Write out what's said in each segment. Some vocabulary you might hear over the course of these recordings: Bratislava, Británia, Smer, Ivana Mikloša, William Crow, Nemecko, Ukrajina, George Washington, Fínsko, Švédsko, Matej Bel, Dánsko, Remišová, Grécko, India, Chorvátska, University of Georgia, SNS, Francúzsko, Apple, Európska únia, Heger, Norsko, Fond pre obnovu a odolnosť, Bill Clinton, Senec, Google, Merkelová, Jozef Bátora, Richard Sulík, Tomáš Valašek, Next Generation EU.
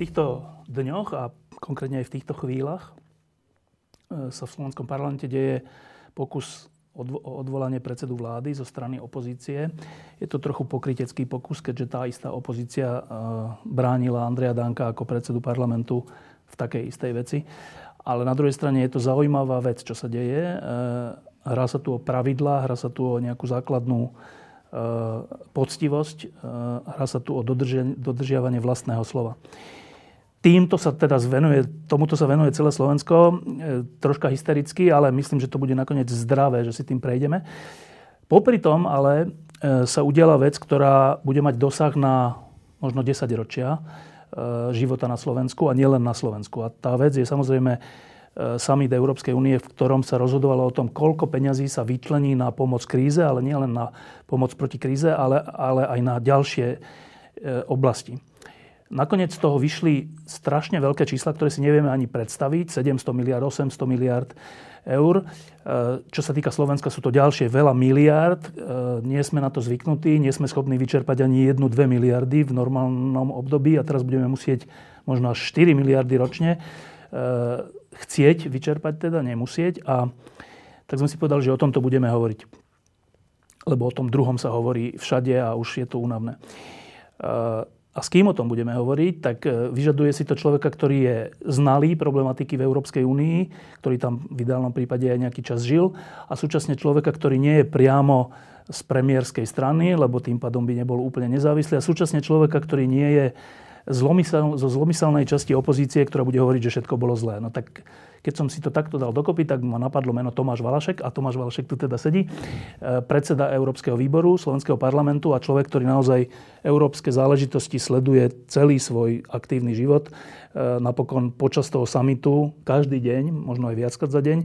V týchto dňoch a konkrétne aj v týchto chvíľach sa v slovenskom parlamente deje pokus o odvolanie predsedu vlády zo strany opozície. Je to trochu pokrytecký pokus, keďže tá istá opozícia bránila Andreja Danka ako predsedu parlamentu v takej istej veci. Ale na druhej strane je to zaujímavá vec, čo sa deje. Hrá sa tu o pravidlá, hrá sa tu o nejakú základnú poctivosť, hrá sa tu o dodržiavanie vlastného slova. Tomuto sa venuje celé Slovensko, troška hystericky, ale myslím, že to bude nakoniec zdravé, že si tým prejdeme. Popri tom ale sa udiala vec, ktorá bude mať dosah na možno 10 ročia života na Slovensku a nielen na Slovensku. A tá vec je samozrejme summit Európskej únie, v ktorom sa rozhodovalo o tom, koľko peňazí sa vyčlení na pomoc kríze, ale nielen na pomoc proti kríze, ale aj na ďalšie oblasti. Nakoniec z toho vyšli strašne veľké čísla, ktoré si nevieme ani predstaviť. 700 miliard, 800 miliard eur. Čo sa týka Slovenska, sú to ďalšie veľa miliard. Nie sme na to zvyknutí, nie sme schopní vyčerpať ani 1-2 miliardy v normálnom období a teraz budeme musieť možno až 4 miliardy ročne chcieť vyčerpať, teda nemusieť. A tak sme si povedali, že o tomto budeme hovoriť. Lebo o tom druhom sa hovorí všade a už je to únavné. A s kým o tom budeme hovoriť, tak vyžaduje si to človeka, ktorý je znalý problematiky v Európskej únii, ktorý tam v ideálnom prípade aj nejaký čas žil, a súčasne človeka, ktorý nie je priamo z premiérskej strany, lebo tým pádom by nebol úplne nezávislý, a súčasne človeka, ktorý nie je zo zlomyselnej časti opozície, ktorá bude hovoriť, že všetko bolo zlé. No tak keď som si to takto dal dokopy, tak ma napadlo meno Tomáš Valašek, a Tomáš Valašek tu teda sedí, predseda Európskeho výboru Slovenského parlamentu a človek, ktorý naozaj európske záležitosti sleduje celý svoj aktívny život. Napokon počas toho summitu každý deň, možno aj viackrát za deň,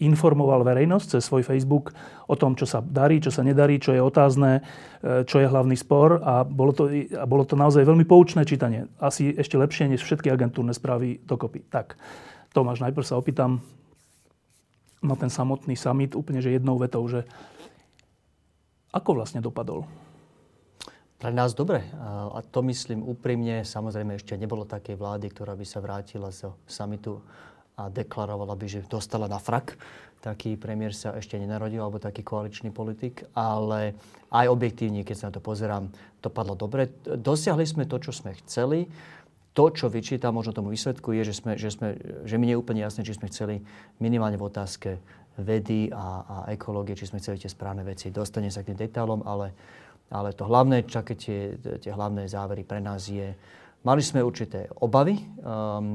informoval verejnosť cez svoj Facebook o tom, čo sa darí, čo sa nedarí, čo je otázne, čo je hlavný spor, a bolo to naozaj veľmi poučné čítanie. Asi ešte lepšie, než všetky agentúrne správy dokopy. Tak, Tomáš, najprv sa opýtam na ten samotný summit úplne že jednou vetou, že ako vlastne dopadol? Pre nás dobre. A to myslím úprimne. Samozrejme, ešte nebolo takej vlády, ktorá by sa vrátila zo summitu a deklarovala by, že dostala na frak. Taký premiér sa ešte nenarodil, alebo taký koaličný politik, ale aj objektívne, keď sa na to pozerám, to padlo dobre. Dosiahli sme to, čo sme chceli. To, čo vyčítam možno tomu výsledku, je, že mi nie je úplne jasné, či sme chceli minimálne v otázke vedy a ekológie, či sme chceli tie správne veci. Dostane sa k tým detailom, ale to hlavné, tie hlavné závery pre nás je, mali sme určité obavy,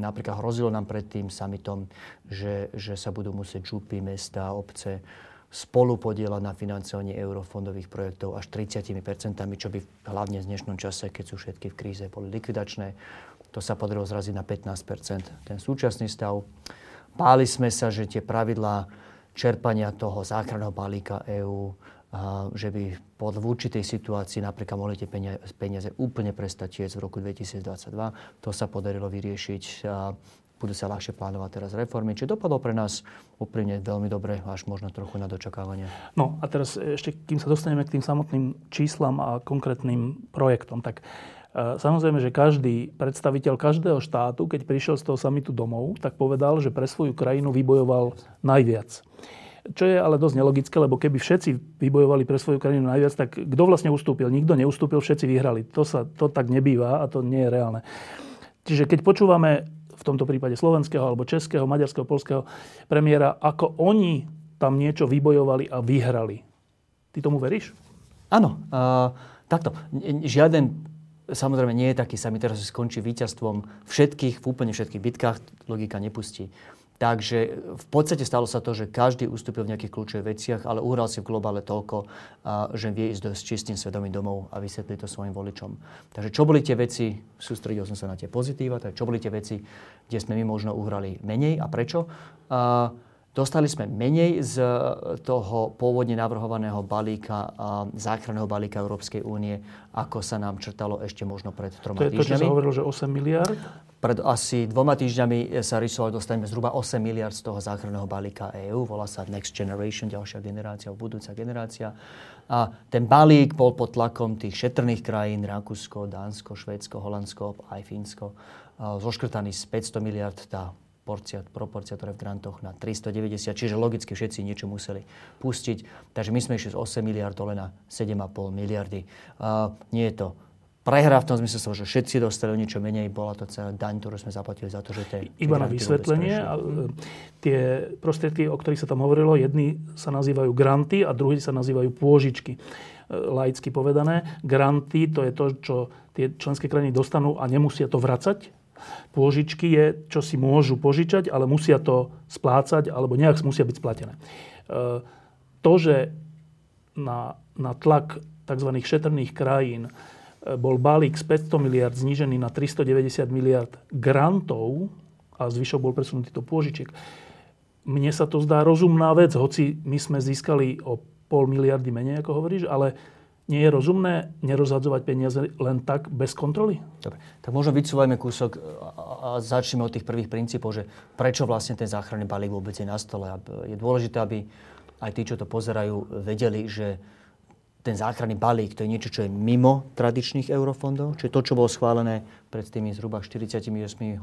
napríklad hrozilo nám pred tým summitom, že sa budú musieť župy, mesta, obce spolu podieľať na financovanie eurofondových projektov až 30%, čo by hlavne v dnešnom čase, keď sú všetky v kríze, boli likvidačné. To sa podarilo zraziť na 15%. Ten súčasný stav. Báli sme sa, že tie pravidlá čerpania toho záchranného balíka EÚ, že by v určitej situácii napríklad mohli tie peniaze úplne prestať tiec v roku 2022. To sa podarilo vyriešiť. Budú sa ľahšie plánovať teraz reformy. Čiže dopadlo pre nás úplne veľmi dobre, až možno trochu nad očakávania. No a teraz ešte, kým sa dostaneme k tým samotným číslam a konkrétnym projektom, tak samozrejme, že každý predstaviteľ každého štátu, keď prišiel z toho samitu domov, tak povedal, že pre svoju krajinu vybojoval najviac. Čo je ale dosť nelogické, lebo keby všetci vybojovali pre svoju krajinu najviac, tak kto vlastne ustúpil? Nikto neustúpil, všetci vyhrali. To tak nebýva a to nie je reálne. Čiže keď počúvame v tomto prípade slovenského alebo českého, maďarského, poľského premiéra, ako oni tam niečo vybojovali a vyhrali. Ty tomu veríš? Áno. Takto. Žiaden, samozrejme, nie je taký summit, teraz skončí víťazstvom všetkých, v úplne všetkých bitkách, logika nepustí. Takže v podstate stalo sa to, že každý ustúpil v nejakých kľúčových veciach, ale uhral si v globále toľko, že vie ísť s čistým svedomím domov a vysvetliť to svojim voličom. Takže čo boli tie veci, sústredil som sa na tie pozitíva, tak čo boli tie veci, kde sme my možno uhrali menej a prečo? Dostali sme menej z toho pôvodne navrhovaného balíka, záchranného balíka Európskej únie, ako sa nám črtalo ešte možno pred 3 týždňami. To je to, čo sa hovorilo, že 8 miliard? Pred asi 2 týždňami sa rysovalo, dostaneme zhruba 8 miliard z toho záchranného balíka EÚ. Volá sa Next Generation, ďalšia generácia, budúca generácia. A ten balík bol pod tlakom tých šetrných krajín, Rakúsko, Dánsko, Švédsko, Holandsko, aj Fínsko, zoškrtaný z 500 miliard tá proporcia, ktoré v grantoch na 390, čiže logicky všetci niečo museli pustiť. Takže my sme išli z 8 miliard dole na 7,5 miliardy. Nie je to prehra v tom zmysle, že všetci dostali niečo menej, bola to celá daň, ktorú sme zaplatili za to, že tie... Iba na vysvetlenie, tie prostriedky, o ktorých sa tam hovorilo, jedni sa nazývajú granty a druhí sa nazývajú pôžičky. Laicky povedané, granty to je to, čo tie členské krajiny dostanú a nemusia to vracať. Pôžičky je, čo si môžu požičať, ale musia to splácať alebo nejak musia byť splatené. To, že na tlak tzv. Šetrných krajín bol balík z 500 miliard znížený na 390 miliard grantov a zvyšok bol presunutý do pôžičiek, mne sa to zdá rozumná vec, hoci my sme získali o 0,5 miliardy menej, ako hovoríš, ale nie je rozumné nerozhadzovať peniaze len tak, bez kontroly? Dobre, tak možno vycúvajme kúsok a začneme od tých prvých princípov, že prečo vlastne ten záchranný balík vôbec je na stole. A je dôležité, aby aj tí, čo to pozerajú, vedeli, že ten záchranný balík to je niečo, čo je mimo tradičných eurofondov. Čiže to, čo bolo schválené pred tými zhruba 48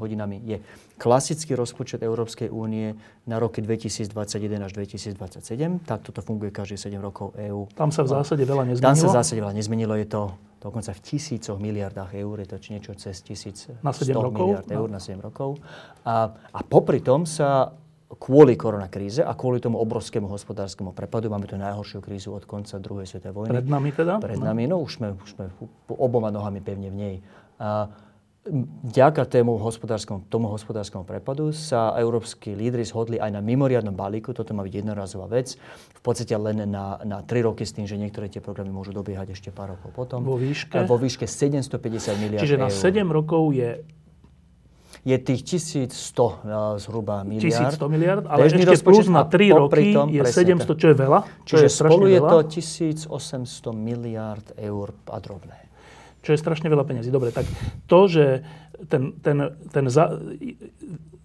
hodinami, je klasický rozpočet Európskej únie na roky 2021 až 2027. Tak toto funguje každých 7 rokov EÚ. Tam sa v zásade veľa nezmenilo. Je to dokonca v tisícoch miliardách eur. Je to niečo cez 1100 miliard eur na 7 rokov. A popri tom sa... kvôli koronakríze a kvôli tomu obrovskému hospodárskemu prepadu. Máme tu najhoršiu krízu od konca druhej svetovej vojny. Pred nami teda? Pred nami, no už sme oboma nohami pevne v nej. A vďaka tomu hospodárskemu prepadu sa európski lídri zhodli aj na mimoriadnom balíku. Toto má byť jednorazová vec. V podstate len na 3 roky s tým, že niektoré tie programy môžu dobiehať ešte pár rokov potom. Vo výške 750 miliard eur. Čiže na 7 rokov je tých 1100 zhruba miliard. 1100 miliard, ale bežný ešte plus na 3 roky je 700, čo je veľa. Čiže spolu je to 1800 miliard eur a drobné. Čo je strašne veľa peniazí. Dobre, tak to, že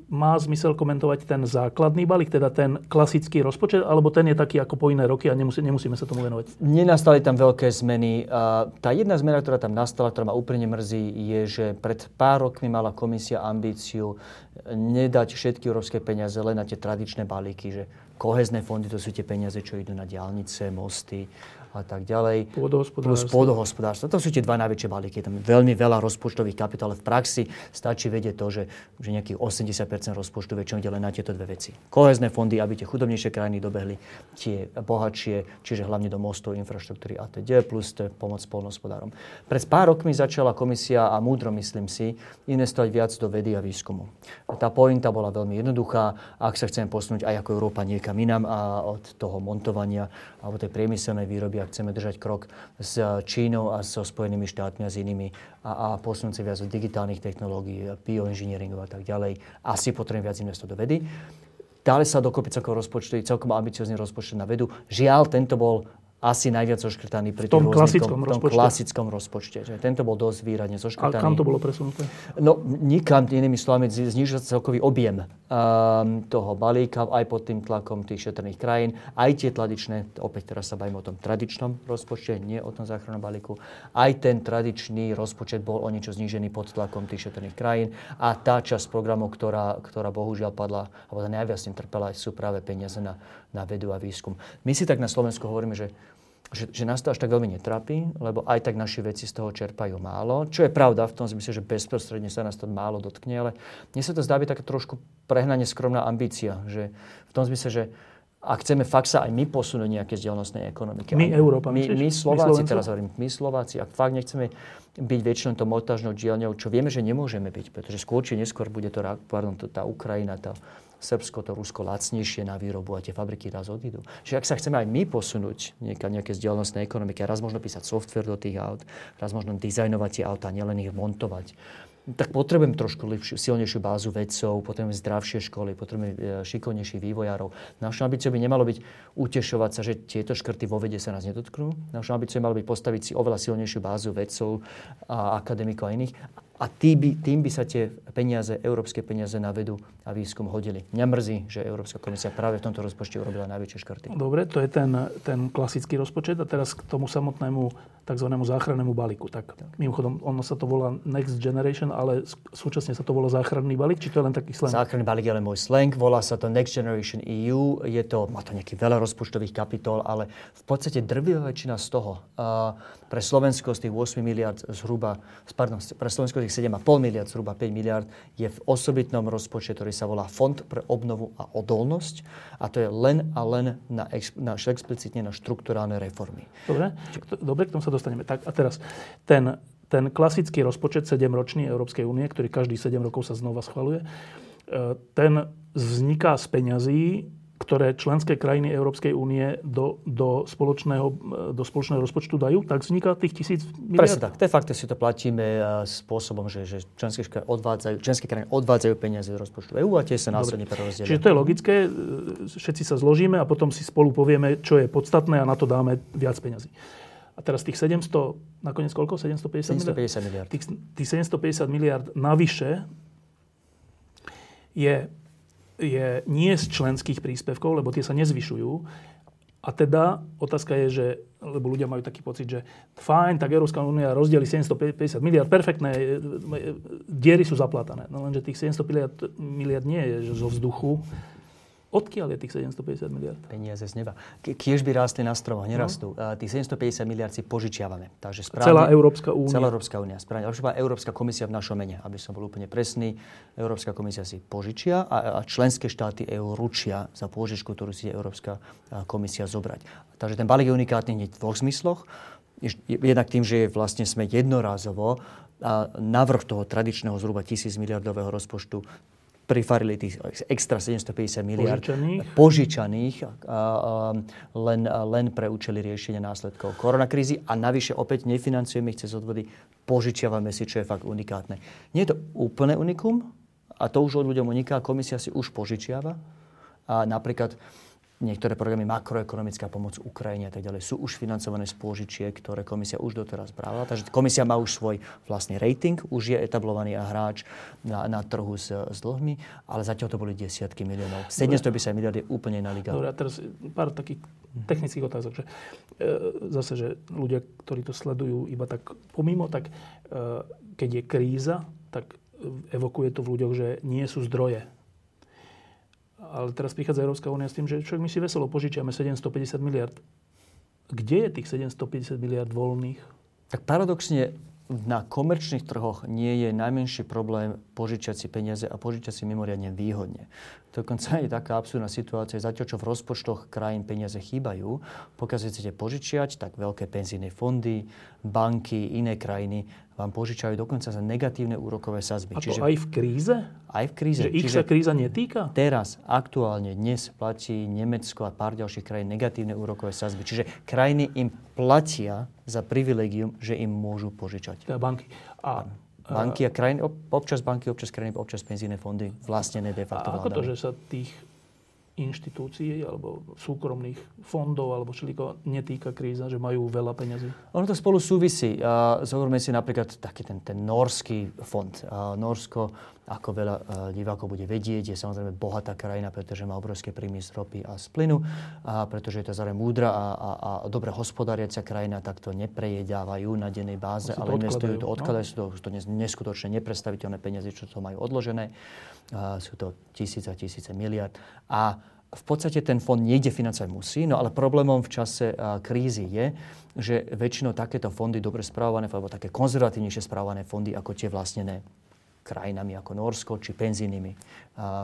má zmysel komentovať ten základný balík, teda ten klasický rozpočet, alebo ten je taký ako po iné roky a nemusíme sa tomu venovať? Nenastali tam veľké zmeny. Tá jedna zmena, ktorá tam nastala, ktorá ma úplne mrzí, je, že pred pár rokmi mala komisia ambíciu nedať všetky európske peniaze len na tie tradičné balíky, že kohezné fondy, to sú tie peniaze, čo idú na diaľnice, mosty a tak ďalej. Pôdohospodárstvo. To sú tie dva najväčšie balíky. Je tam veľmi veľa rozpočtových kapitál. V praxi stačí vedieť to, že nejakých 80% rozpočtu väčšinou ide len na tieto dve veci. Kohezné fondy, aby tie chudobnejšie krajiny dobehli tie bohatšie, čiže hlavne do mostov, infraštruktúry a teda, plus pomoc poľnohospodárom. Pred pár rokmi začala komisia, a múdro myslím si, investovať viac do vedy a výskumu. Tá pointa bola veľmi jednoduchá. Ak sa chceme posunúť aj ako Európa niekam inám a od toho montovania alebo tej priemyselnej výroby, chceme držať krok s Čínou a so Spojenými štátmi a s inými a posunúť sa viac od digitálnych technológií, bioinžinieringu a tak ďalej. Asi potrebujem viac investovať do vedy. Dali sa dokopy celkom ambiciózny rozpočet na vedu. Žiaľ, tento bol asi najviac zoškrtaný pri tom klasickom rozpočte. Že tento bol dosť výrazne zoškrtaný. A kam to bolo presunuté? No nikam, inými slovami, znižil sa celkový objem toho balíka aj pod tým tlakom tých šetrných krajín. Aj tie tradičné, opäť teraz sa bavíme o tom tradičnom rozpočte, nie o tom záchrannom balíku. Aj ten tradičný rozpočet bol o niečo znížený pod tlakom tých šetrných krajín. A tá časť programu, ktorá bohužiaľ padla, alebo tá najviac trpela, sú práve peniaze na vedu a výskum. My si tak na Slovensku hovoríme, že nás to až tak veľmi netrápi, lebo aj tak naši veci z toho čerpajú málo. Čo je pravda v tom zmysle, že bezprostredne sa nás to málo dotkne, ale mne sa to zdá byť taká trošku prehnane skromná ambícia. Že v tom zmysle, že a chceme fakt sa aj my posunúť nejaké vzdialnostnej ekonomike. My Európa, my Slováci, my teraz hovorím, my Slováci, ak fakt nechceme byť väčšinou to montážnou dielňou, čo vieme, že nemôžeme byť, pretože skôr či neskôr bude to, tá Ukrajina, tá Srbsko, to Rusko lacnejšie na výrobu a tie fabriky raz odídu. Čiže ak sa chceme aj my posunúť nejaké vzdialnostnej ekonomike, raz možno písať softvér do tých aut, raz možno dizajnovať tie autá, nielen ich montovať, tak potrebujem trošku silnejšiu bázu vedcov, potrebujem zdravšie školy, potrebujem šikovnejších vývojárov. Našou ambíciou by nemalo byť utešovať sa, že tieto škrty vo vede sa nás nedotknú. Našou ambíciou by malo byť postaviť si oveľa silnejšiu bázu vedcov a akademikov a iných. A tým by sa tie peniaze, európske peniaze na vedu a výskum hodili. Mňa mrzí, že Európska komisia práve v tomto rozpočte urobila najväčšie škrty. Dobre, to je ten klasický rozpočet. A teraz k tomu samotnému tzv. Záchrannému balíku. Tak. Mimochodom, ono sa to volá Next Generation, ale súčasne sa to volá záchranný balík? Či to je len taký slang? Záchranný balík je len môj slang. Volá sa to Next Generation EU. Má to nejaký veľa rozpočtových kapitol, ale v podstate drvivá väčšina z toho. Pre Slovensko z tých 8 miliard zhruba, pardon, pre Slovensko 7,5 miliard, zhruba 5 miliard je v osobitnom rozpočte, ktorý sa volá Fond pre obnovu a odolnosť a to je len a len na explicitne na štruktúrálne reformy. Dobre, k tomu sa dostaneme. Tak a teraz ten klasický rozpočet 7-ročný Európskej únie, ktorý každý 7 rokov sa znova schvaľuje, ten vzniká z peňazí, ktoré členské krajiny Európskej únie do spoločného rozpočtu dajú, tak vzniká tých 1000 miliárd. Presne tak. De facto si to platíme spôsobom, že členské krajiny odvádzajú peniaze z rozpočtu EÚ a tie sa následne prerozdelia. Čiže to je logické, všetci sa zložíme a potom si spolu povieme, čo je podstatné a na to dáme viac peniazy. A teraz tých 700, nakoniec koľko? 750 miliárd. Tých 750 miliárd navyše je nie z členských príspevkov, lebo tie sa nezvyšujú. A teda otázka je, že, lebo ľudia majú taký pocit, že fajn, tak Európska únia rozdielí 750 miliard, perfektné, diery sú zaplatané. No lenže tých 750 miliard nie je zo vzduchu. Odkiaľ je tých 750 miliard? Peniaze z neba. Kiež by rástli na stromoch, nerastú. No. Tých 750 miliard si požičiavame. Takže správne, celá Európska únia. Správne. Európska komisia v našom mene, aby som bol úplne presný. Európska komisia si požičia a členské štáty EU ručia za pôžičku, ktorú si Európska komisia zobrať. Takže ten balík je unikátny v dvoch zmysloch. Jednak tým, že vlastne sme jednorázovo a navrh toho tradičného zhruba 1000 miliardového rozpočtu prifarili tých extra 750 miliard požičaných len pre účely riešenia následkov koronakrízy a navyše opäť nefinancujeme ich cez odvody, požičiavame si, čo je fakt unikátne. Nie je to úplne unikum a to už od ľuďom uniká, komisia si už požičiava a napríklad niektoré programy makroekonomická pomoc Ukrajine a tak ďalej sú už financované z pôžičiek, ktoré komisia už doteraz brala. Takže komisia má už svoj vlastný rating, už je etablovaný hráč na trhu s dlhmi, ale zatiaľ to boli desiatky miliónov. 750 miliard je úplne na liga. Dobre, a teraz pár takých technických otázok. Že, zase, že ľudia, ktorí to sledujú iba tak pomimo, tak keď je kríza, tak evokuje to v ľuďoch, že nie sú zdroje. Ale teraz prichádza Európska únia s tým, že však my si veselo požičiame 750 miliard. Kde je tých 750 miliard voľných? Tak paradoxne na komerčných trhoch nie je najmenší problém požičať si peniaze a požičať si mimoriadne výhodne. Dokonca je taká absurdná situácia, zatiaľ čo v rozpočtoch krajín peniaze chýbajú, pokiaľ si chcete požičiať, tak veľké penzijné fondy, banky, iné krajiny vám požičajú dokonca za negatívne úrokové sadzby. A to aj v kríze? Aj v kríze. Že ich sa kríza netýka? Teraz, aktuálne, dnes platí Nemecko a pár ďalších krajín negatívne úrokové sadzby. Čiže krajiny im platia za privilegium, že im môžu požičať. Teda banky. Banky a krajiny, občas banky, občas krajiny, občas penzíne fondy vlastnené de facto vládami. A ako to, že sa tých inštitúcií alebo súkromných fondov alebo čoľko netýka kríza, že majú veľa peňazí? Ono to spolu súvisí. Zoberme si napríklad taký ten norský fond. Norsko, ako veľa divákov bude vedieť, je samozrejme bohatá krajina, pretože má obrovské príjmy z ropy a z plynu. A pretože je to zároveň múdra a dobre hospodáriaca krajina, tak to neprejedávajú na dennej báze, ale investujú to, odkladajú, sú to neskutočne neprestaviteľné peniaze, čo to majú odložené. Sú to tisíce a tisíce miliard. A v podstate ten fond niekde financovať musí, no ale problémom v čase krízy je, že väčšinou takéto fondy dobre správované, alebo také konzervatívnejšie správované fondy, ako tie vlastnené krajinami ako Norsko, či penzijnými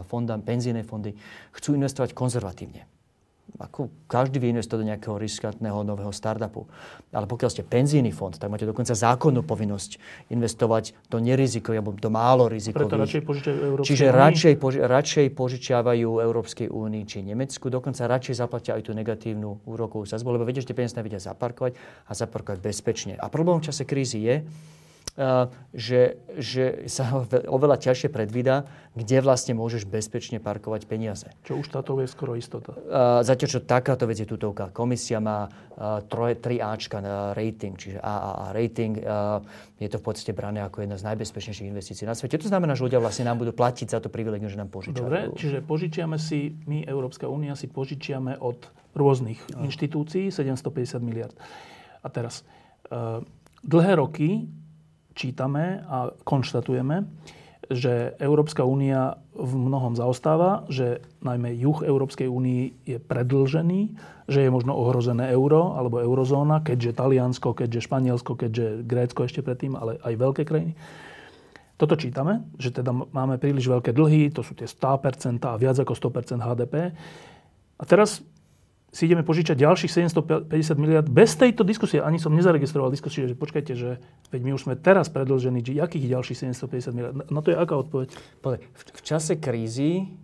fondami, penzijné fondy, chcú investovať konzervatívne. ako každý vie investovať do nejakého riskantného nového startupu. Ale pokiaľ ste penzijný fond, tak máte dokonca zákonnú povinnosť investovať do nerizikových alebo do málo rizikových. Preto radšej požičiavajú Európskej únii? Čiže radšej požičiavajú Európskej únii či Nemecku. Dokonca radšej zaplatia aj tú negatívnu úrokovú sadzbu, lebo vedia, že tie peniaze vedia zaparkovať bezpečne. A problém v čase krízy je, že sa oveľa ťažšie predvída, kde vlastne môžeš bezpečne parkovať peniaze. Čo už táto je skoro istota. Zatiaľ, čo takáto vec je tutovka. Komisia má 3Ačka na rating, čiže AAA rating. Je to v podstate brané ako jedna z najbezpečnejších investícií na svete. To znamená, že ľudia vlastne nám budú platiť za to privilegium, že nám požičajú. Dobre, čiže požičiame si, my, Európska únia, si požičiame od rôznych inštitúcií 750 miliard. A teraz, dlhé roky čítame a konštatujeme, že Európska únia v mnohom zaostáva, že najmä juh Európskej únie je predĺžený, že je možno ohrozené euro alebo eurozóna, keďže Taliansko, keďže Španielsko, keďže Grécko ešte predtým, ale aj veľké krajiny. Toto čítame, že teda máme príliš veľké dlhy, to sú tie 100% a viac ako 100% HDP. A teraz si ideme požičať ďalších 750 miliard bez tejto diskusie. Ani som nezaregistroval diskusiu, že počkajte, že veď my už sme teraz predĺžení, že akých ďalších 750 miliard? Na to je aká odpoveď? V čase krízy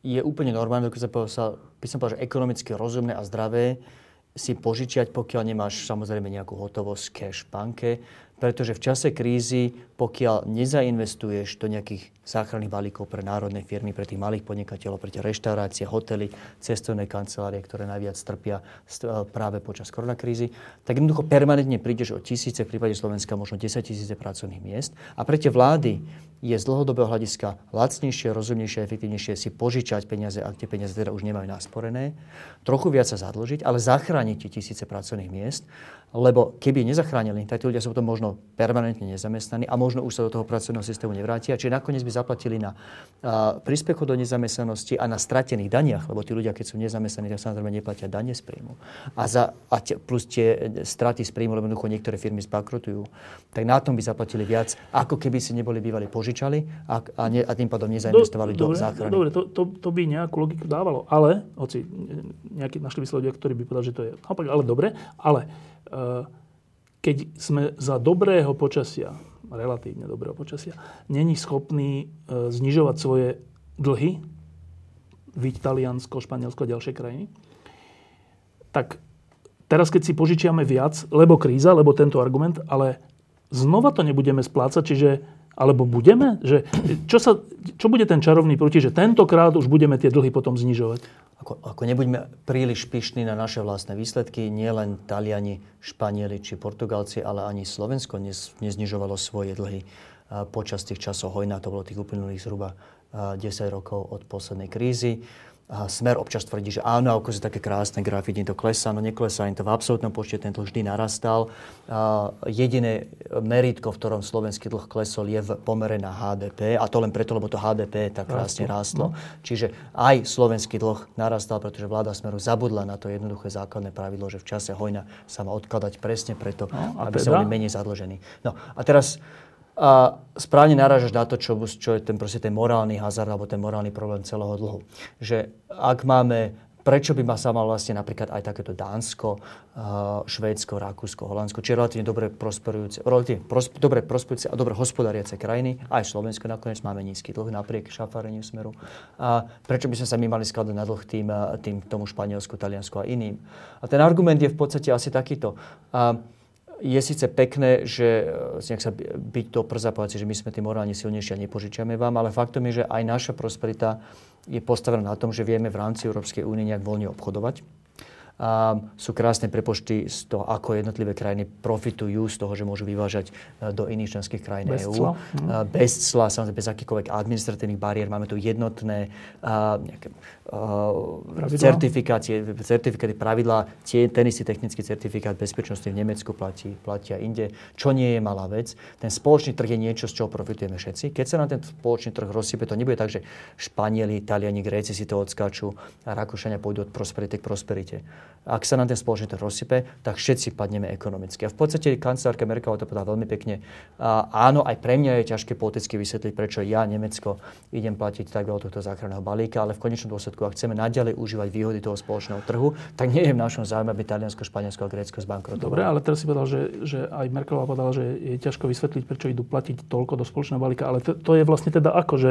je úplne normálne, by som povedal, že ekonomicky rozumné a zdravé si požičiať, pokiaľ nemáš samozrejme nejakú hotovosť, cash v banke, pretože v čase krízy, pokiaľ nezainvestuješ do nejakých záchranných balíkov pre národné firmy, pre tých malých podnikateľov, pre tie reštaurácie, hotely, cestovné kancelárie, ktoré najviac trpia práve počas koronakrízy, tak jednoducho permanentne prídeš o tisíce, v prípade Slovenska možno 10 000 pracovných miest. A pre tie vlády je z dlhodobého hľadiska lacnejšie, rozumnejšie, efektívnejšie si požičať peniaze, ak tie peniaze teda už nemajú násporené, trochu viac sa zadlžiť, ale zachrániť tie tisíce pracovných miest, lebo keby nezachránili, tak tí ľudia sú potom možno permanentne nezamestnaní a možno už sa do toho pracovného systému nevrátia, čiže nakoniec by zaplatili na príspevku do nezamestnanosti a na stratených daniach, lebo tí ľudia, keď sú nezamestnaní, tak samozrejme neplatia dane z príjmu. Plus tie straty z príjmu, lebo niektoré firmy zbankrutujú, tak na tom by zaplatili viac, ako keby si neboli bývali požičali a tým pádom nezainvestovali do záchrany. Dobre, to by nejakú logiku dávalo, ale, hoci nejaký našli by ľudia, ktorí by povedali, že to je naopak, ale dobre, ale keď sme za dobrého počasia, relatívne dobrého počasia, není schopný znižovať svoje dlhy, viď Taliansko, Španielsko a ďalšie krajiny, tak teraz, keď si požičiame viac, lebo kríza, lebo tento argument, ale znova to nebudeme splácať, čiže alebo budeme? Že, čo bude ten čarovný prútik, že tentokrát už budeme tie dlhy potom znižovať? Ako nebuďme príliš pyšní na naše vlastné výsledky. Nie len Taliani, Španieli či Portugálci, ale ani Slovensko neznižovalo svoje dlhy počas tých časov hojna. To bolo tých uplynulých zhruba 10 rokov od poslednej krízy. Smer občas tvrdí, že áno, ako sú také krásne grafy, to klesá, no neklesá, im to v absolútnom počte, ten dlh vždy narastal. Jediné merítko, v ktorom slovenský dlh klesol, je v pomere na HDP, a to len preto, lebo to HDP tak krásne rástlo. Čiže aj slovenský dlh narastal, pretože vláda Smeru zabudla na to jednoduché základné pravidlo, že v čase hojna sa má odkladať presne preto, aby sa boli menej zadlžení. No a teraz a správne narážaš na to, čo je ten morálny hazard alebo ten morálny problém celého dlhu. Že ak máme, prečo by sa mal vlastne napríklad aj takéto Dánsko, Švédsko, Rakúsko, Holandsko, či relatívne dobre prosperujúce a dobre hospodáriace krajiny, aj Slovensko nakoniec máme nízky dlh napriek šafáreniu Smeru. A prečo by sme sa my mali skladať na dlh tomu Španielsku, Taliansku a iným? A ten argument je v podstate asi takýto. Je síce pekné, že nejak sa byť do prza povedať, že my sme tí morálne silnejší a nepožičiame vám, ale faktom je, že aj naša prosperita je postavená na tom, že vieme v rámci Európskej únie nejak voľne obchodovať. A sú krásne prepočty z toho, ako jednotlivé krajiny profitujú z toho, že môžu vyvážať do iných členských krajín EÚ. Bez cla, samozrejme bez akýchkoľvek administratívnych bariér. Máme tu jednotné certifikáty, pravidlá. Ten istý technický certifikát bezpečnosti v Nemecku platia inde, čo nie je malá vec. Ten spoločný trh je niečo, z čoho profitujeme všetci. Keď sa nám ten spoločný trh rozsype, to nebude tak, že Španieli, Taliani, Gréci si to odskáču a Rakúšania pôjdu od prosperity k prosperite. Ak sa nám ten spoločný trh rozsype, tak všetci padneme ekonomicky. A v podstate kancelárka Merkelová to povedala veľmi pekne. Áno, aj pre mňa je ťažké politicky vysvetliť, prečo ja, Nemecko, idem platiť tak veľa tohto záchranného balíka, ale v konečnom dôsledku, ak chceme naďalej užívať výhody toho spoločného trhu, tak nie je v našom záujme, aby Taliansko, Španielsko a Grécko zbankrotovalo. Dobre, ale teraz si povedal, že aj Merkelová povedala, že je ťažko vysvetliť, prečo idú platiť toľko do spoločného balíka, ale to je vlastne teda ako, že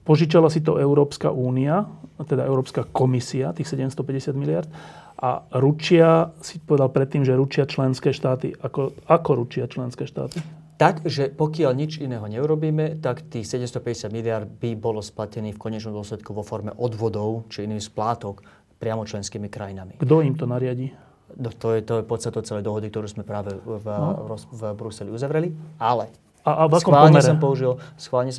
požičala si to Európska únia, teda Európska komisia, tých 750 miliard, a ručia, si povedal predtým, že ručia členské štáty. Ako ručia členské štáty? Tak, že pokiaľ nič iného neurobíme, tak tých 750 miliard by bolo splatených v konečnom dôsledku vo forme odvodov, či iných splátok, priamo členskými krajinami. Kto im to nariadí? To je podstatou celej dohody, ktorú sme práve v Bruseli uzavreli, ale... A schválne som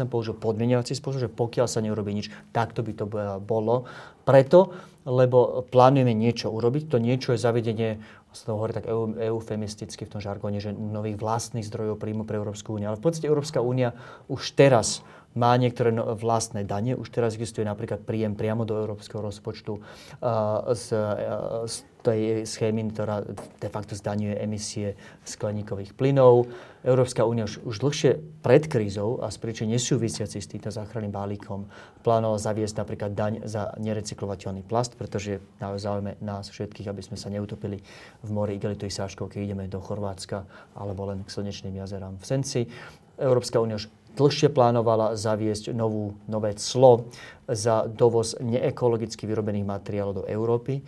použil podmieniací spôsob, že pokiaľ sa neurobí nič, takto by to bolo. Preto, lebo plánujeme niečo urobiť, to niečo je zavedenie, sa to hovorí tak eufemisticky v tom žargóne, že nových vlastných zdrojov príjmu pre Európsku úniu. Ale v podstate Európska únia už teraz má niektoré vlastné dane. Už teraz existuje napríklad príjem priamo do európskeho rozpočtu z tej schémy, ktorá de facto zdaňuje emisie skleníkových plynov. Európska únia už dlhšie pred krízou a z príčin nesúvisiaci s týmto záchranným balíkom plánovala zaviesť napríklad daň za nerecyklovateľný plast, pretože je naozaj záujme nás všetkých, aby sme sa neutopili v mori igelitových sáčkov, keď ideme do Chorvátska alebo len k slnečným jazerám v Senci. Európska únia už dlhšie plánovala zaviesť nové clo za dovoz neekologicky vyrobených materiálov do Európy.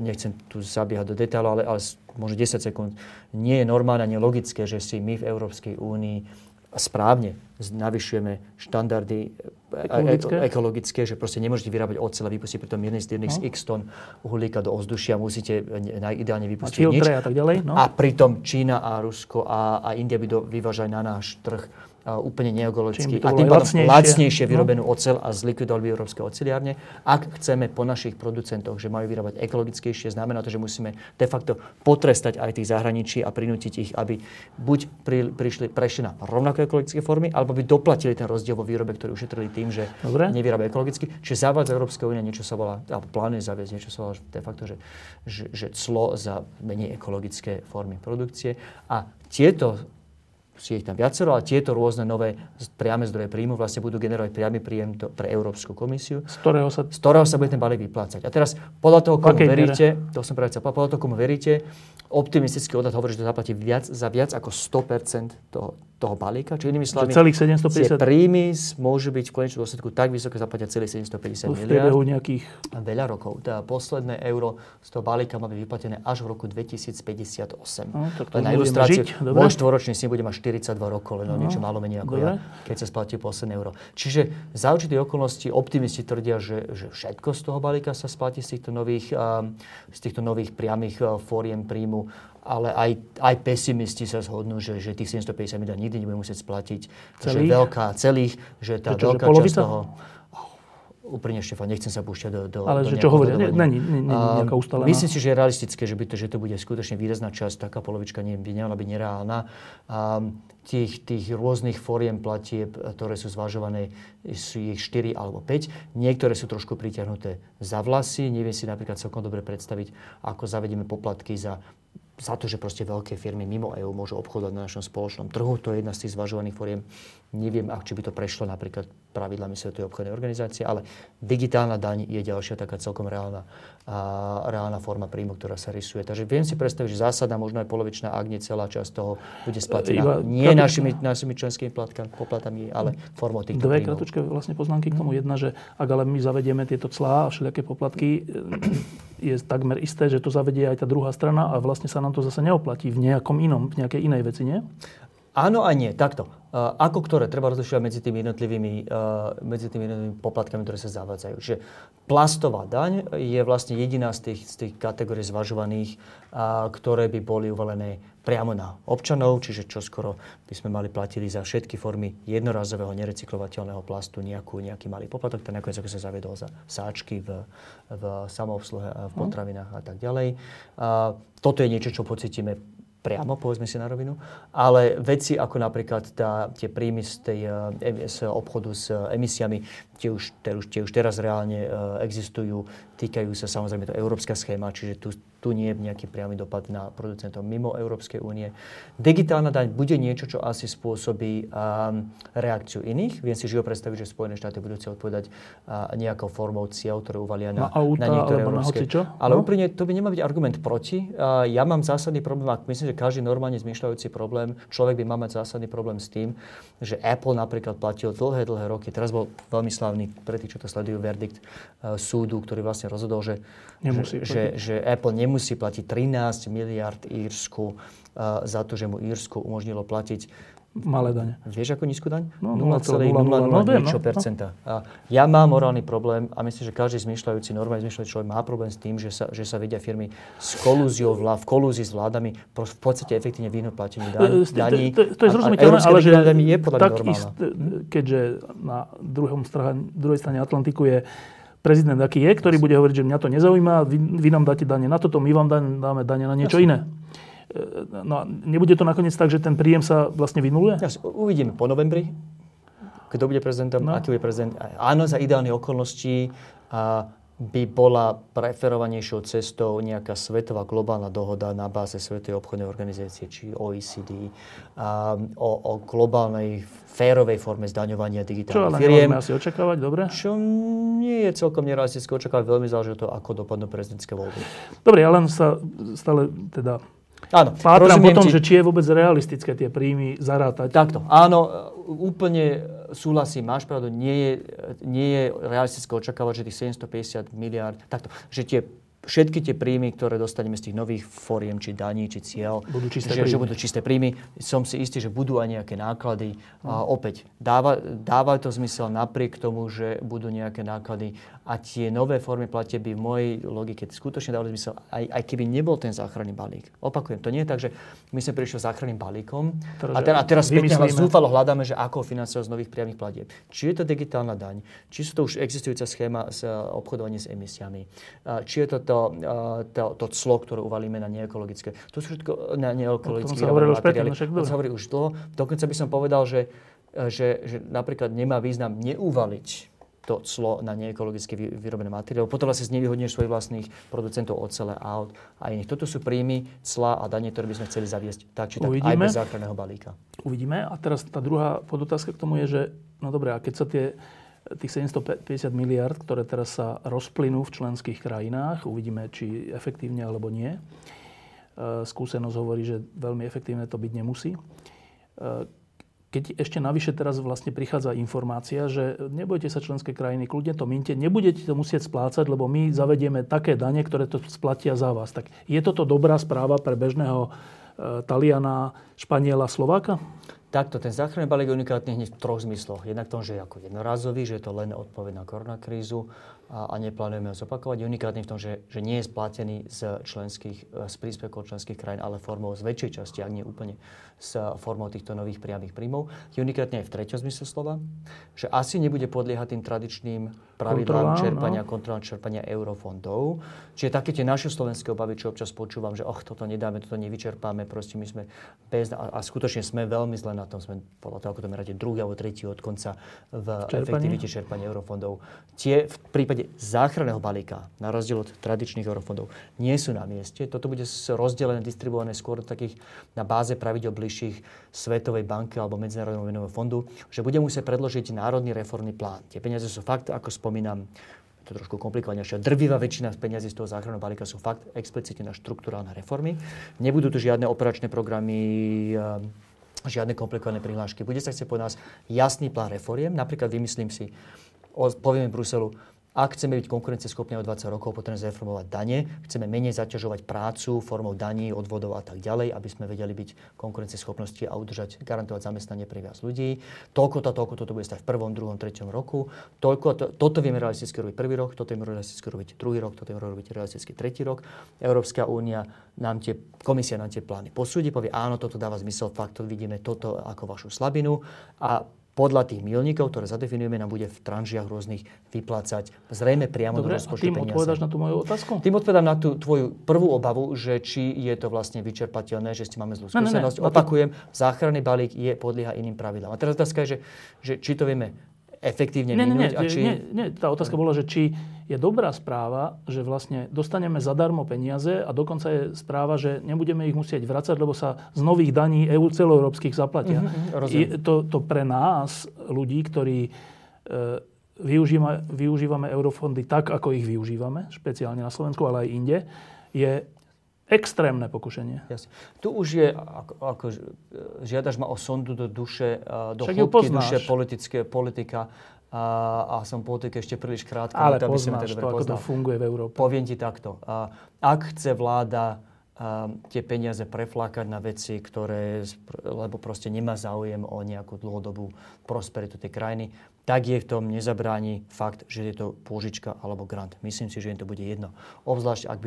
Nechcem tu zabiehať do detailov, ale možno 10 sekúnd. Nie je normálne, nie logické, že si my v Európskej únii správne navyšujeme štandardy ekologické, že proste nemôžete vyrábať oceľ a vypustiť pritom 1,1x ton uhlíka do ovzdušia, musíte ideálne vypustiť nič. A tak ďalej, no. A pritom Čína a Rusko a India by vyvážali na náš trh úplne neekologicky a tým pádom lacnejšie vyrobenú oceľ a zlikvidovali by európske oceliárne. Ak chceme po našich producentoch, že majú vyrábať ekologickejšie, znamená to, že musíme de facto potrestať aj tých zahraničí a prinútiť ich, aby buď prešli na rovnaké ekologické formy, alebo by doplatili ten rozdiel vo výrobe, ktorý ušetrili tým, že nevyrábajú ekologicky. Čiže zavádza Európska únia niečo sa volá, alebo plánuje zaviesť niečo sa volá de facto, že clo za menej ekologické formy produkcie. A tieto rôzne nové priame zdroje príjmu vlastne budú generovať priamy príjem pre Európsku komisiu, z ktorého sa bude ten balík vyplácať. A teraz podľa toho, komu veríte, optimistický odhad hovorí, že to zaplatí za viac ako 100% toho balíka. Čiže inými slovami, tie príjmy môžu byť v konečnom dôsledku tak vysoké, zaplatia celých 750 miliard. Veľa rokov. Teda posledné euro z toho balíka má byť vyplatené až v roku 2058. Na ilustráciu, môj štvoročný syn bude mať 42 rokov, len niečo málo menej ako ja, keď sa splatí posledné euro. Čiže za určité okolnosti optimisti tvrdia, že všetko z toho balíka sa splatí z týchto nových priamých fóriem príjmu, ale aj pesimisti sa zhodnú, že tých 750 miliard nikdy nebudeme musieť splatiť. Celých? Veľká časť toho... Úprimne, Štefán, nechcem sa púšťať do ale že čo hovoria? Nie, nejaká ustalená. Myslím si, že je realistické, že to bude skutočne výrazná časť. Taká polovička by nemala byť nereálna. Tých rôznych foriem platieb, ktoré sú zvažované, sú ich 4 alebo 5. Niektoré sú trošku pritiahnuté za vlasy. Neviem si napríklad celkom dobre predstaviť, ako zavedieme poplatky za to, že proste veľké firmy mimo EU môžu obchodovať na našom spoločnom trhu. To je jedna z tých zvažovaných foriem. Neviem, či by to prešlo napríklad pravidlami Svetovej obchodnej organizácie, ale digitálna daň je ďalšia taká celkom reálna forma príjmu, ktorá sa rysuje. Takže viem si predstaviť, že zásada, možno aj polovičná, ak nie celá časť toho bude splatená nie našimi členskými poplatami, ale formou týchto príjmov. Dve kratučké vlastne poznámky k tomu. Jedna, že ak ale my zavedieme tieto clá a všelijaké poplatky, je takmer isté, že to zavedie aj tá druhá strana a vlastne sa nám to zase neoplatí v nejakej inej veci, nie? Áno a nie, takto. Ako ktoré treba rozlišovať medzi tými jednotlivými poplatkami, ktoré sa zavádzajú. Čiže plastová daň je vlastne jediná z tých kategórií zvažovaných, ktoré by boli uvalené priamo na občanov, čiže čoskoro by sme platili za všetky formy jednorazového nerecyklovateľného plastu nejaký malý poplatok, ten nakoniec ako sa zaviedol za sáčky v samoobsluhe, v potravinách a tak ďalej. Toto je niečo, čo pocítime priamo, povedzme si na rovinu, ale veci ako napríklad tie príjmy z obchodu s emisiami, tie už teraz reálne existujú, týkajú sa samozrejme to európska schéma, čiže tu tu nie je nejaký priamy dopad na producentov mimo Európskej únie. Digitálna daň bude niečo, čo asi spôsobí reakciu iných. Viem si živo predstaviť, že Spojené štáty budú chcieť odpovedať nejakou formou cieľ, ktoré uvalia na niektoré európske. Ale úplne to by nemal byť argument proti. Ja mám zásadný problém, a myslím, že každý normálne zmýšľajúci človek by mal mať zásadný problém s tým, že Apple napríklad platil dlhé roky. Teraz bol veľmi slávny pre tých, čo to sledujú, verdikt súdu, ktorý vlastne rozhodol, že Apple nemusí platiť 13 miliard Írsku za to, že mu Írsko umožnilo platiť malé dane. Vieš, ako nízku daň? 0,00%. Ja mám morálny problém a myslím, že každý normálne zmýšľajúci človek má problém s tým, že sa vedia firmy v kolúzii s vládami v podstate efektívne vyhnúť plateniu daní. To je zrozumiteľné, ale že je podľa mňa normálna. Keďže na druhej strane Atlantiku je prezident, aký je, ktorý bude hovoriť, že mňa to nezaujíma, vy nám dáte dane na toto, my vám dáme dane na niečo iné. No a nebude to nakoniec tak, že ten príjem sa vlastne vynuluje? Uvidíme po novembri, kto bude prezidentom, aký bude prezident. Áno, za ideálne okolnosti by bola preferovanejšou cestou nejaká svetová globálna dohoda na báze Svetovej obchodnej organizácie, či OECD, o globálnej férovej forme zdaňovania digitálnych firiem. Čo ale asi očakávať, dobre? Čo nie je celkom nerealistické očakávať, veľmi záleží to, ako dopadnú prezidentské voľby. Dobre, ale sa stále teda... Áno, pátram po tom, že či je vôbec realistické tie príjmy zarátať. Takto, áno, úplne súhlasím, máš pravdu, nie je realistické očakávať, že tých 750 miliárd, takto, že všetky tie príjmy, ktoré dostaneme z tých nových foriem, či daní, či cieľ, že budú čisté príjmy. Som si istý, že budú aj nejaké náklady. A opäť, dáva to zmysel napriek tomu, že budú nejaké náklady. A tie nové formy platieb by v mojej logike skutočne dávali zmysel, aj keby nebol ten záchranný balík. Opakujem, to nie je tak, že my sme prišli s záchranným balíkom a teraz spätne zúfalo hľadáme, že ako financovať z nových priamych platieb. Či je to digitálna daň, či sú to už existujúca schéma s obchodovaním s emisiami, či je to to clo, ktoré uvalíme na neekologické. To sú všetko na neekologické materiály. To sa hovorí už dlho. Dokonca by som povedal, že napríklad nemá význam neuvaliť to clo na neekologicky vyrobené materiály. Potom vlastne znevýhodneš svojich vlastných producentov ocele, aut a iných. Toto sú príjmy, clá a dane, ktoré by sme chceli zaviesť tak či tak aj bez záchranného balíka. Uvidíme. A teraz tá druhá podotázka k tomu je, že no dobré, a keď sa tých 750 miliard, ktoré teraz sa rozplynú v členských krajinách. Uvidíme, či efektívne alebo nie. Skúsenosť hovorí, že veľmi efektívne to byť nemusí. Keď ešte navyše teraz vlastne prichádza informácia, že nebojte sa členské krajiny, kľudne to minte, nebudete to musieť splácať, lebo my zavedieme také dane, ktoré to splatia za vás. Tak je toto dobrá správa pre bežného Taliana, Španiela, Slováka? Takto, ten záchranný balík je unikátny hneď v troch zmysloch. Jednak v tom, že je ako jednorazový, že je to len odpoveď na koronakrízu a neplánujeme ho zopakovať. Je unikátny v tom, že nie je splatený z príspevkov členských krajín, ale formou z väčšej časti, ak nie úplne s formou týchto nových priamych príjmov. Je unikátny aj v treťom zmysle slova, že asi nebude podliehať tým tradičným pravidlám kontrolám čerpania eurofondov. Čiže také tie naše slovenské obavy, čo občas počúvam, že toto nedáme, toto nevyčerpáme, proste my sme a skutočne sme veľmi zle na tom, sme podľa toho, ako to merate, druhý alebo tretí od konca v efektivite čerpania eurofondov. Tie v prípade záchranného balíka, na rozdiel od tradičných eurofondov, nie sú na mieste. Toto bude rozdelené, distribuované skôr takých na báze pravidel bližších Svetovej banky alebo Medzinárodného menového fondu, že bude musieť predložiť národný reformný plán. Tie peniaze sú fakt, ako spomínam, to trošku komplikovanejšie. Drvivá väčšina z peňazí z toho záchranného balíka sú fakt explicitne na štrukturálne reformy. Nebudú tu žiadne operačné programy, žiadne komplikované prihlášky. Bude sa chcieť po nás jasný plán reforiem. Napríklad vymyslím si, povieme Bruselu, ak chceme byť konkurencieschopní o 20 rokov, potrebujeme zreformovať dane, chceme menej zaťažovať prácu formou daní, odvodov a tak ďalej, aby sme vedeli byť konkurencieschopnosti a garantovať zamestnanie pre viac ľudí. Toľko toto bude stať v prvom, druhom, treťom roku. Toto vieme realisticky robiť prvý rok, toto vieme realisticky robiť druhý rok, toto vieme robiť realisticky tretí rok. Európska únia komisia nám tie plány posúdi, povie áno, toto dáva zmysel, fakt to vidíme toto ako vašu slabinu a podľa tých milníkov, ktoré zadefinujeme, nám bude v tranžiach rôznych vyplácať zrejme priamo do rozpočtu peniaze. Dobre, a tým odpovedáš na tú moju otázku? Tým odpovedám na tú tvoju prvú obavu, že či je to vlastne vyčerpateľné, že máme zlú skúsenosť. Opakujem, záchranný balík podlieha iným pravidlám. A teraz otázka je, že či to vieme efektívne minúť? Tá otázka bola, že či je dobrá správa, že vlastne dostaneme zadarmo peniaze a dokonca je správa, že nebudeme ich musieť vracať, lebo sa z nových daní EU celoeurópskych zaplatia. To pre nás, ľudí, ktorí využívame eurofondy tak, ako ich využívame, špeciálne na Slovensku, ale aj inde, je extrémne pokušenie. Jasne. Tu už je, ako žiadaš ma o sondu do duše, do hĺbky duše politika a som politika ešte príliš krátko. Ale to, poznáš to, ako to funguje v Európe. Poviem ti takto. Ak chce vláda tie peniaze preflákať na veci, ktoré, lebo proste nemá záujem o nejakú dlhodobú prosperitu tej krajiny, tak jej v tom nezabráni fakt, že je to pôžička alebo grant. Myslím si, že im to bude jedno. Obzvlášť, ak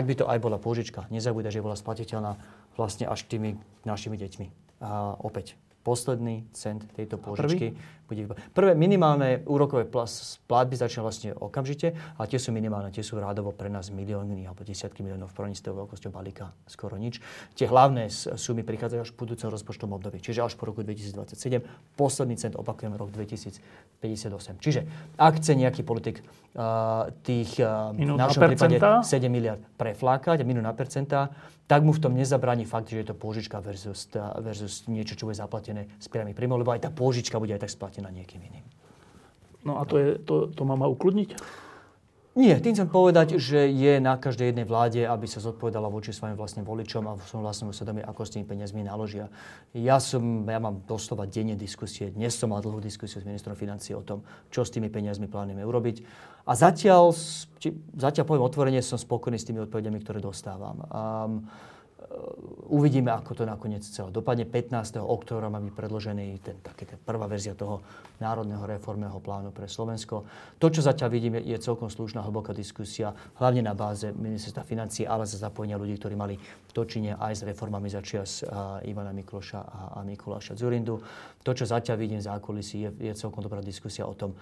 by to aj bola pôžička. Nezabúdaj, že bola splatiteľná vlastne až tými našimi deťmi. A opäť, posledný cent tejto pôžičky bude iba. Prvé minimálne úrokové platby začne vlastne okamžite a tie sú minimálne, tie sú rádovo pre nás milióny alebo desiatky miliónov v porovnaní s tou veľkosťou balíka skoro nič. Tie hlavné sumy prichádzajú až v budúcom rozpočtovom období, čiže až po roku 2027, posledný cent opakujem rok 2058. Čiže ak chce nejaký politik tých v našom prípade 7 miliard preflákať a minú na percentá, tak mu v tom nezabráni fakt, že je to pôžička versus niečo, čo bude zaplatené z priamych príjmov, lebo aj tá pôžička bude aj tak splatená niekým iným. No a to má ma ukludniť? Nie, tým chcem povedať, že je na každej jednej vláde, aby sa zodpovedala voči svojim vlastným voličom a svojom vlastnom svedomí, ako s tými peniazmi naložia. Ja mám doslova denne diskusie, dnes som mal dlhú diskusiu s ministrom financií o tom, čo s tými peniazmi plánujeme urobiť. A zatiaľ poviem otvorene, som spokojný s tými odpovediami, ktoré dostávam. Uvidíme, ako to nakoniec celé dopadne. 15. októbra má byť predložený taký prvá verzia toho národného reformného plánu pre Slovensko. To, čo zatiaľ vidíme, je celkom slušná, hlboká diskusia, hlavne na báze ministerstva financií, ale za zapojenia ľudí, ktorí mali točenie aj s reformami začias Ivana Mikloša a Mikuláša Dzurindu. To, čo zatiaľ vidím v zákulisí, je celkom dobrá diskusia o tom,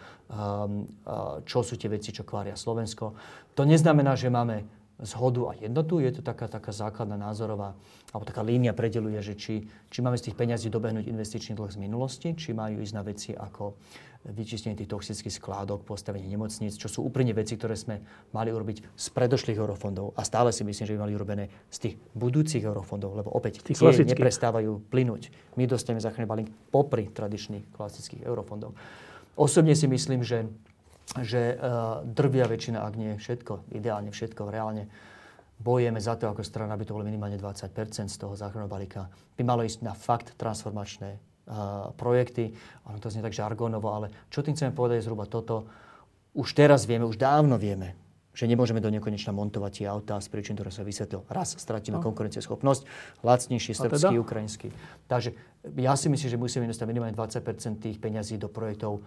čo sú tie veci, čo kvária Slovensko. To neznamená, že máme zhodu a jednotu. Je to taká základná názorová, alebo taká línia predeľuje, že či máme z tých peňazí dobehnúť investičný dlh z minulosti, či majú ísť na veci ako vyčistenie tých toxických skládok, postavenie nemocníc, čo sú úplne veci, ktoré sme mali urobiť z predošlých eurofondov a stále si myslím, že by mali urobené z tých budúcich eurofondov, lebo opäť tie neprestávajú plynúť. My dostaneme záchranný balík popri tradičných klasických eurofondov. Osobne si myslím, že drvia väčšina, ak nie všetko, ideálne všetko, reálne bojujeme za to ako strana, aby to bolo minimálne 20% z toho záchranného balíka. By malo ísť na fakt transformačné projekty. Ono to znie tak žargonovo, ale čo tým chceme povedať je zhruba toto. Už teraz vieme, už dávno vieme, že nemôžeme do nekonečna montovať tie autá z príčin, ktoré sa vysvetlil. Raz stratíme konkurencieschopnosť, lacnejší srbský, teda? Ukrajinský. Takže ja si myslím, že musíme investovať minimálne 20% tých peňazí do projektov,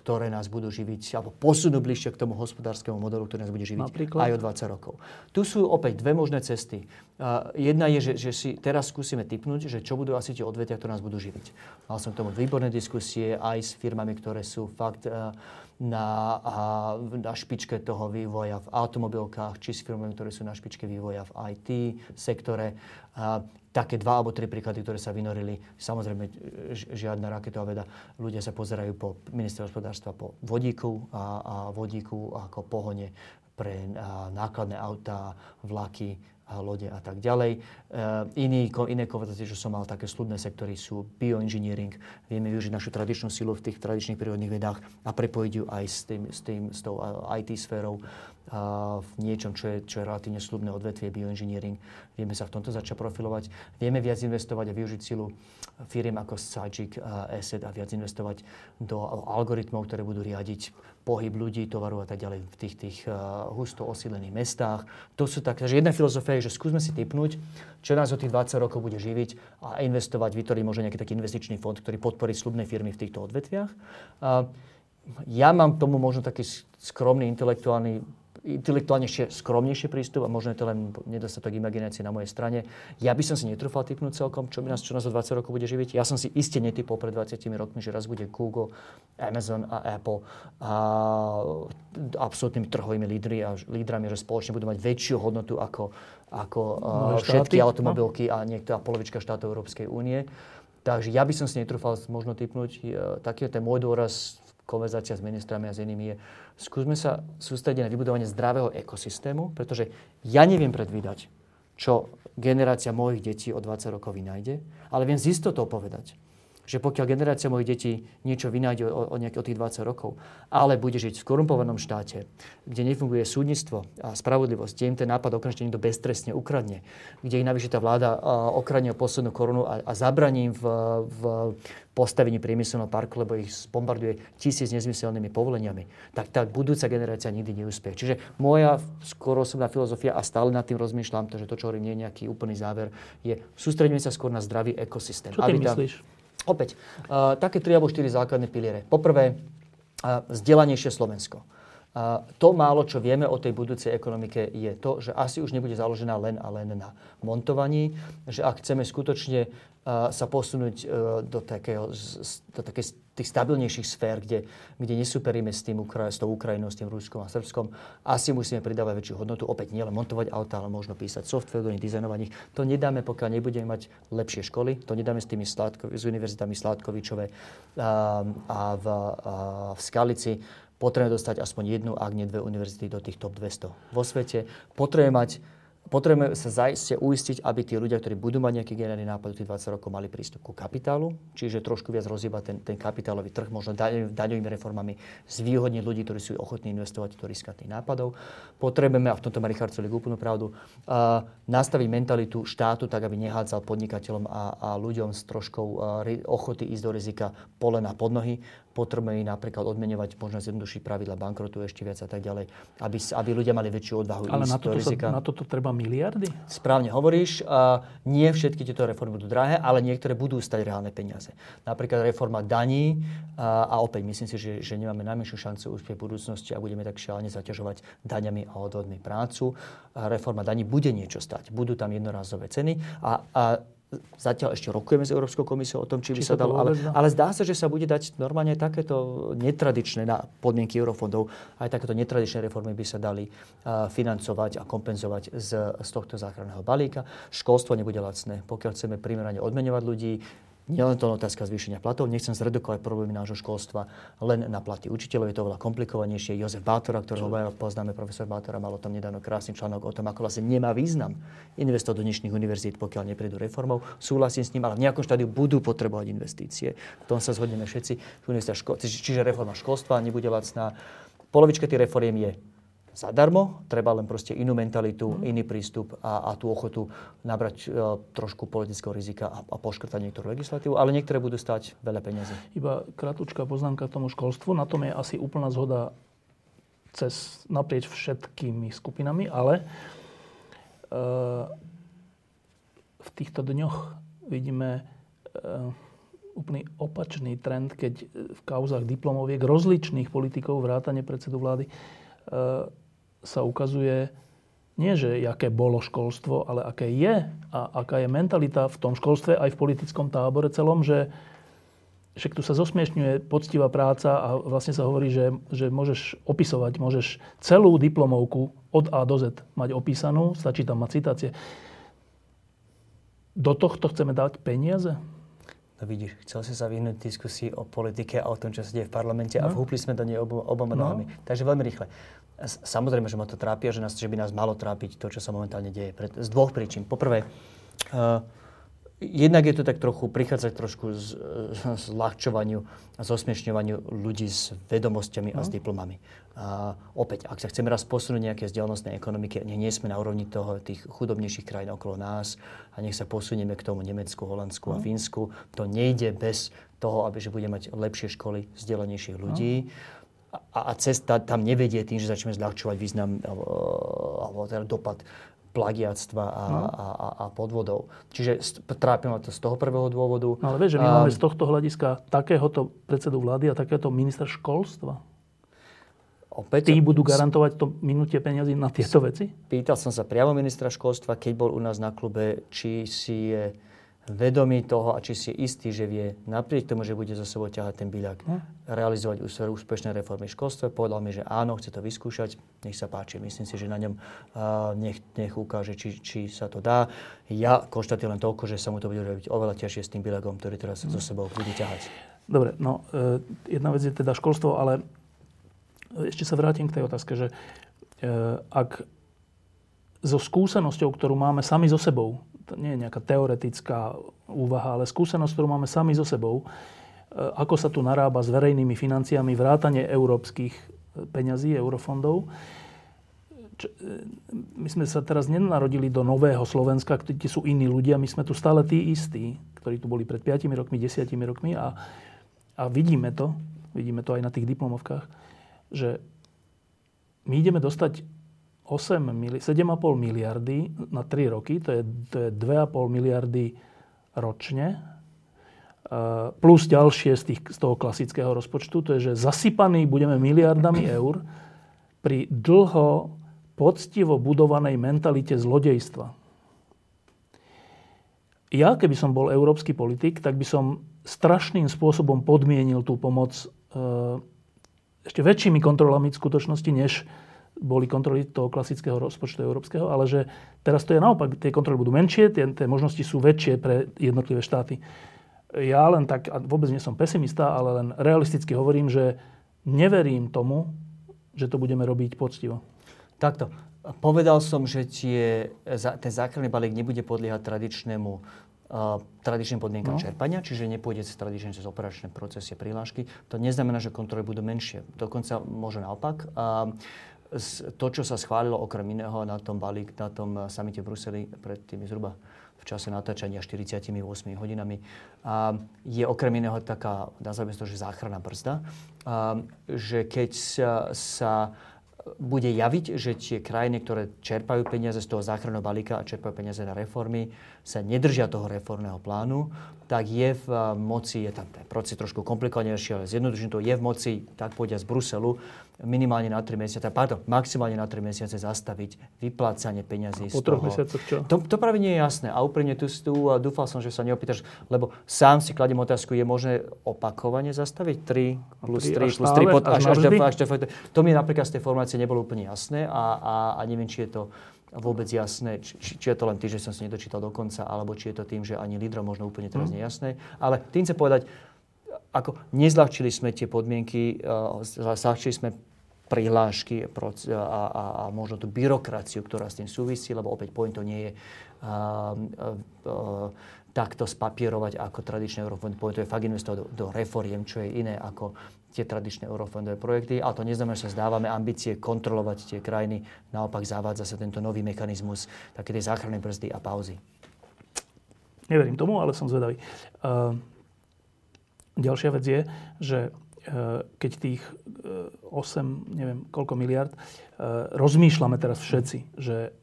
ktoré nás budú živiť, alebo posunú bližšie k tomu hospodárskemu modelu, ktorý nás bude živiť napríklad aj o 20 rokov. Tu sú opäť dve možné cesty. Jedna je, že si teraz skúsime tipnúť, že čo budú asi tie odvetvia, ktoré nás budú živiť. Mal som k tomu výborné diskusie aj s firmami, ktoré sú fakt na špičke toho vývoja v automobilkách, či s firmami, ktoré sú na špičke vývoja v IT sektore. Také dva alebo tri príklady, ktoré sa vynorili. Samozrejme, žiadna raketová veda. Ľudia sa pozerajú po ministerstve hospodárstva po vodíku a vodíku ako pohone pre nákladné autá, vlaky, lode a tak ďalej. Iné konverzácie, čo som mal, také slubné sektory sú bioengineering. Vieme využiť našu tradičnú silu v tých tradičných prírodných vedách a prepojiť ju aj s tou IT sférou v niečom, čo je relatívne slubné odvetvie bioengineering. Vieme sa v tomto začať profilovať. Vieme viac investovať a využiť silu firiem ako Strategic Asset a viac investovať do algoritmov, ktoré budú riadiť pohyb ľudí, tovaru a tak ďalej v tých husto osídlených mestách. To sú tak, že jedna filozofia je, že skúsme si tipnúť, čo nás od tých 20 rokov bude živiť a investovať, vytvoriť možno nejaký taký investičný fond, ktorý podporí slubné firmy v týchto odvetviach. Ja mám k tomu možno taký skromný intelektuálnejšie, skromnejšie prístup a možno je to len nedostatok imaginácie na mojej strane. Ja by som si netrúfal tipnúť celkom, čo nás od 20 rokov bude živiť. Ja som si iste netypol pred 20 rokmi, že raz bude Google, Amazon a Apple a absolútnymi trhovými lídrami, že spoločne budú mať väčšiu hodnotu ako všetky automobilky a polovička štátov Európskej únie. Takže ja by som si netrúfal možno typnúť. Taký ten môj dôraz, konverzácia s ministrami a s inými je, skúsme sa sústrediť na vybudovanie zdravého ekosystému, pretože ja neviem predvídať, čo generácia mojich detí o 20 rokov vynájde, ale viem z istotou povedať, že pokiaľ generácia mojich detí niečo vynájde o tých 20 rokov, ale bude žiť v korumpovanom štáte, kde nefunguje súdnictvo a spravodlivosť, kde im ten nápad okamžite niekto beztrestne ukradne, kde ich navyše tá vláda okradne o poslednú korunu a zabraní im v postavení priemyselného parku, lebo ich bombarduje 1000 nezmyselnými povoleniami, tak tá budúca generácia nikdy neúspie. Čiže moja skoro osobná filozofia, a stále nad tým rozmýšľam, takže to, čo hovorím, nie je nejaký úplný záver, je sústredíme sa skôr na zdravý ekosystém. Čo ty myslíš? Opäť, také 3 alebo 4 základné piliere. Poprvé, vzdelanejšie Slovensko. To málo, čo vieme o tej budúcej ekonomike, je to, že asi už nebude založená len a len na montovaní, že ak chceme skutočne sa posunúť do takej tých stabilnejších sfér, kde nesúperíme s tou Ukrajinou, s tým Ruskom a Srbskom, asi musíme pridávať väčšiu hodnotu. Opäť nielen montovať auta, ale možno písať software, do nich dizajnovať ich. To nedáme, pokiaľ nebudeme mať lepšie školy. To nedáme s univerzitami Sládkovičové a v Skalici. Potrebujeme dostať aspoň jednu, ak nie dve univerzity do tých top 200 vo svete. Potrebujeme sa zaiste uistiť, aby tí ľudia, ktorí budú mať nejaký generálny nápad do tých 20 rokov, mali prístup ku kapitálu, čiže trošku viac rozhýbať ten kapitálový trh, možno daňovými reformami zvýhodniť ľudí, ktorí sú ochotní investovať do riskantných nápadov. Potrebujeme, a v tomto má Richard Sulík úplnú pravdu, nastaviť mentalitu štátu tak, aby nehádzal podnikateľom a ľuďom s troškou ochoty ísť do rizika pole na podnohy. Potrebujeme napríklad odmeňovať, možno zjednodušiť pravidla bankrotu ešte viac a tak ďalej, aby ľudia mali väčšiu odvahu. Ale na toto treba miliardy? Správne hovoríš. Nie všetky tieto reformy budú drahé, ale niektoré budú stať reálne peniaze. Napríklad reforma daní a opäť myslím si, že nemáme najmenšiu šancu úspieť v budúcnosti a budeme tak šialene zaťažovať daňami a odvodmi prácu. Reforma daní bude niečo stať. Budú tam jednorázové ceny a zatiaľ ešte rokujeme s Európskou komisiou o tom, či by sa dalo, ale zdá sa, že sa bude dať normálne takéto netradičné na podmienky eurofondov, aj takéto netradičné reformy by sa dali financovať a kompenzovať z tohto záchranného balíka. Školstvo nebude lacné, pokiaľ chceme primerane odmeňovať ľudí. Nielen to otázka zvýšenia platov, nechcem zredukovať problémy nášho školstva len na platy učiteľov, je to veľa komplikovanejšie. Jozef Bátora, ktorého poznáme, profesor Bátora, mal o tom nedávno krásny článok o tom, ako vlastne nemá význam investovať do dnešných univerzít, pokiaľ neprídu reformou. Súhlasím s ním, ale v nejakom štádiu budú potrebovať investície. V tom sa zhodneme všetci. Čiže reforma školstva nebude lacná. Polovička tých reforiem je zadarmo, treba len proste inú mentalitu, iný prístup a tú ochotu nabrať trošku politického rizika a poškrtať niektorú legislatívu, ale niektoré budú stáť veľa peniazy. Iba kratučká poznámka k tomu školstvu, na tom je asi úplná zhoda naprieč všetkými skupinami, ale v týchto dňoch vidíme úplný opačný trend, keď v kauzách diplomoviek rozličných politikov, vrátane predsedu vlády, sa ukazuje nie, že aké bolo školstvo, ale aké je a aká je mentalita v tom školstve aj v politickom tábore celom, že však tu sa zosmiešňuje poctivá práca a vlastne sa hovorí, že môžeš opisovať, môžeš celú diplomovku od A do Z mať opísanú, stačí tam mať citácie. Do tohto chceme dať peniaze? No vidíš, chcel si sa vyhnúť diskusii o politike a o tom, čo sa deje v parlamente a vhúpli sme do nej oboma nohami. Takže veľmi rýchle. Samozrejme, že ma to trápi a že by nás malo trápiť to, čo sa momentálne deje. Z dvoch príčin. Poprvé, jednak je to tak trochu, prichádza trošku zľahčovaniu a zosmiešňovaniu ľudí s vedomosťami a s diplomami. Opäť, ak sa chceme raz posunúť nejaké vzdialnostnej ekonomiky, nie sme na úrovni tých chudobnejších krajín okolo nás a nech sa posunieme k tomu Nemecku, Holandsku a Fínsku. To nejde bez toho, že bude mať lepšie školy vzdelanejších ľudí. A cesta tam nevedie tým, že začneme zľahčovať význam alebo teda dopad plagiatstva a podvodov. Čiže trápim to z toho prvého dôvodu. No, ale vieš, že my máme z tohto hľadiska takéhoto predsedu vlády a takéhoto ministra školstva. Opäť, tí budú garantovať to minutie peniazy na tieto veci? Pýtal som sa priamo ministra školstva, keď bol u nás na klube, či si je vedomý toho a či si istý, že vie napriek tomu, že bude za sebou ťahať ten byľak, realizovať úspešné reformy v školstve. Povedal mi, že áno, chce to vyskúšať, nech sa páči. Myslím si, že na ňom nech ukáže, či sa to dá. Ja konštatujem len toľko, že sa mu to bude robiť oveľa ťažšie s tým byľakom, ktorý teraz za sebou bude ťahať. Dobre, no jedna vec je teda školstvo, ale ešte sa vrátim k tej otázke, že ak so skúsenosťou, ktorú máme sami so sebou, to nie je nejaká teoretická úvaha, ale skúsenosť, ktorú máme sami so sebou, ako sa tu narába s verejnými financiami, vrátane európskych peňazí, eurofondov. My sme sa teraz nenarodili do nového Slovenska, kde sú iní ľudia, my sme tu stále tí istí, ktorí tu boli pred 5 rokmi, 10 rokmi a vidíme to aj na tých diplomovkách, že my ideme dostať 7,5 miliardy na 3 roky, to je 2,5 miliardy ročne, plus ďalšie z toho klasického rozpočtu, to je, že zasypaní budeme miliardami eur pri dlho poctivo budovanej mentalite zlodejstva. Ja, keby som bol európsky politik, tak by som strašným spôsobom podmienil tú pomoc ešte väčšími kontrolami v skutočnosti, než boli kontroly toho klasického rozpočtu európskeho, ale že teraz to je naopak, tie kontroly budú menšie, tie možnosti sú väčšie pre jednotlivé štáty. Ja len tak, a vôbec nie som pesimista, ale len realisticky hovorím, že neverím tomu, že to budeme robiť poctivo. Takto. Povedal som, že ten záchranný balík nebude podliehať tradičným podmienkam čerpania, čiže nepôjde cez operačné procesy a príľažky. To neznamená, že kontroly budú menšie. Dokonca možno naopak. To, čo sa schválilo okrem iného na tom samite v Bruseli pred tými zhruba v čase natáčania 48 hodinami, je okrem iného taká, nazvime to, že záchranná brzda, že keď sa bude javiť, že tie krajiny, ktoré čerpajú peniaze z toho záchranného balíka a čerpajú peniaze na reformy, sa nedržia toho reformného plánu, tak je v moci, je tam ten proces trošku komplikovanejší, ale zjednodušený to je v moci, tak pôjde z Bruselu, maximálne na 3 mesiace zastaviť vyplácanie peňazí z toho. Po 3 mesiacoch čo? To práve nie je jasné. A úplne tu a dúfal som, že sa neopýtaš, lebo sám si kladiem otázku, je možné opakovane zastaviť 3 plus 3 plus 3 až to mi napríklad z tej formácie nebolo úplne jasné a neviem, či je to vôbec jasné, či je to len tým, že som si nedočítal do konca, alebo či je to tým, že ani lídrom možno úplne teraz nejasné. Ale tým chcem povedať, ako nezľahčili sme tie podmienky, zľahčili sme prihlášky a možno tú byrokraciu, ktorá s tým súvisí, lebo opäť point to nie je takto spapierovať ako tradičné eurofondy. Point to je fakt investovať do reforiem, čo je iné ako tie tradičné eurofondové projekty. A to neznamená, že sa zdávame ambície kontrolovať tie krajiny. Naopak zavádza sa tento nový mechanizmus také tej záchrannej brzdy a pauzy. Neverím tomu, ale som zvedavý. Ďalšia vec je, že keď tých 8, neviem koľko miliard, rozmýšľame teraz všetci, že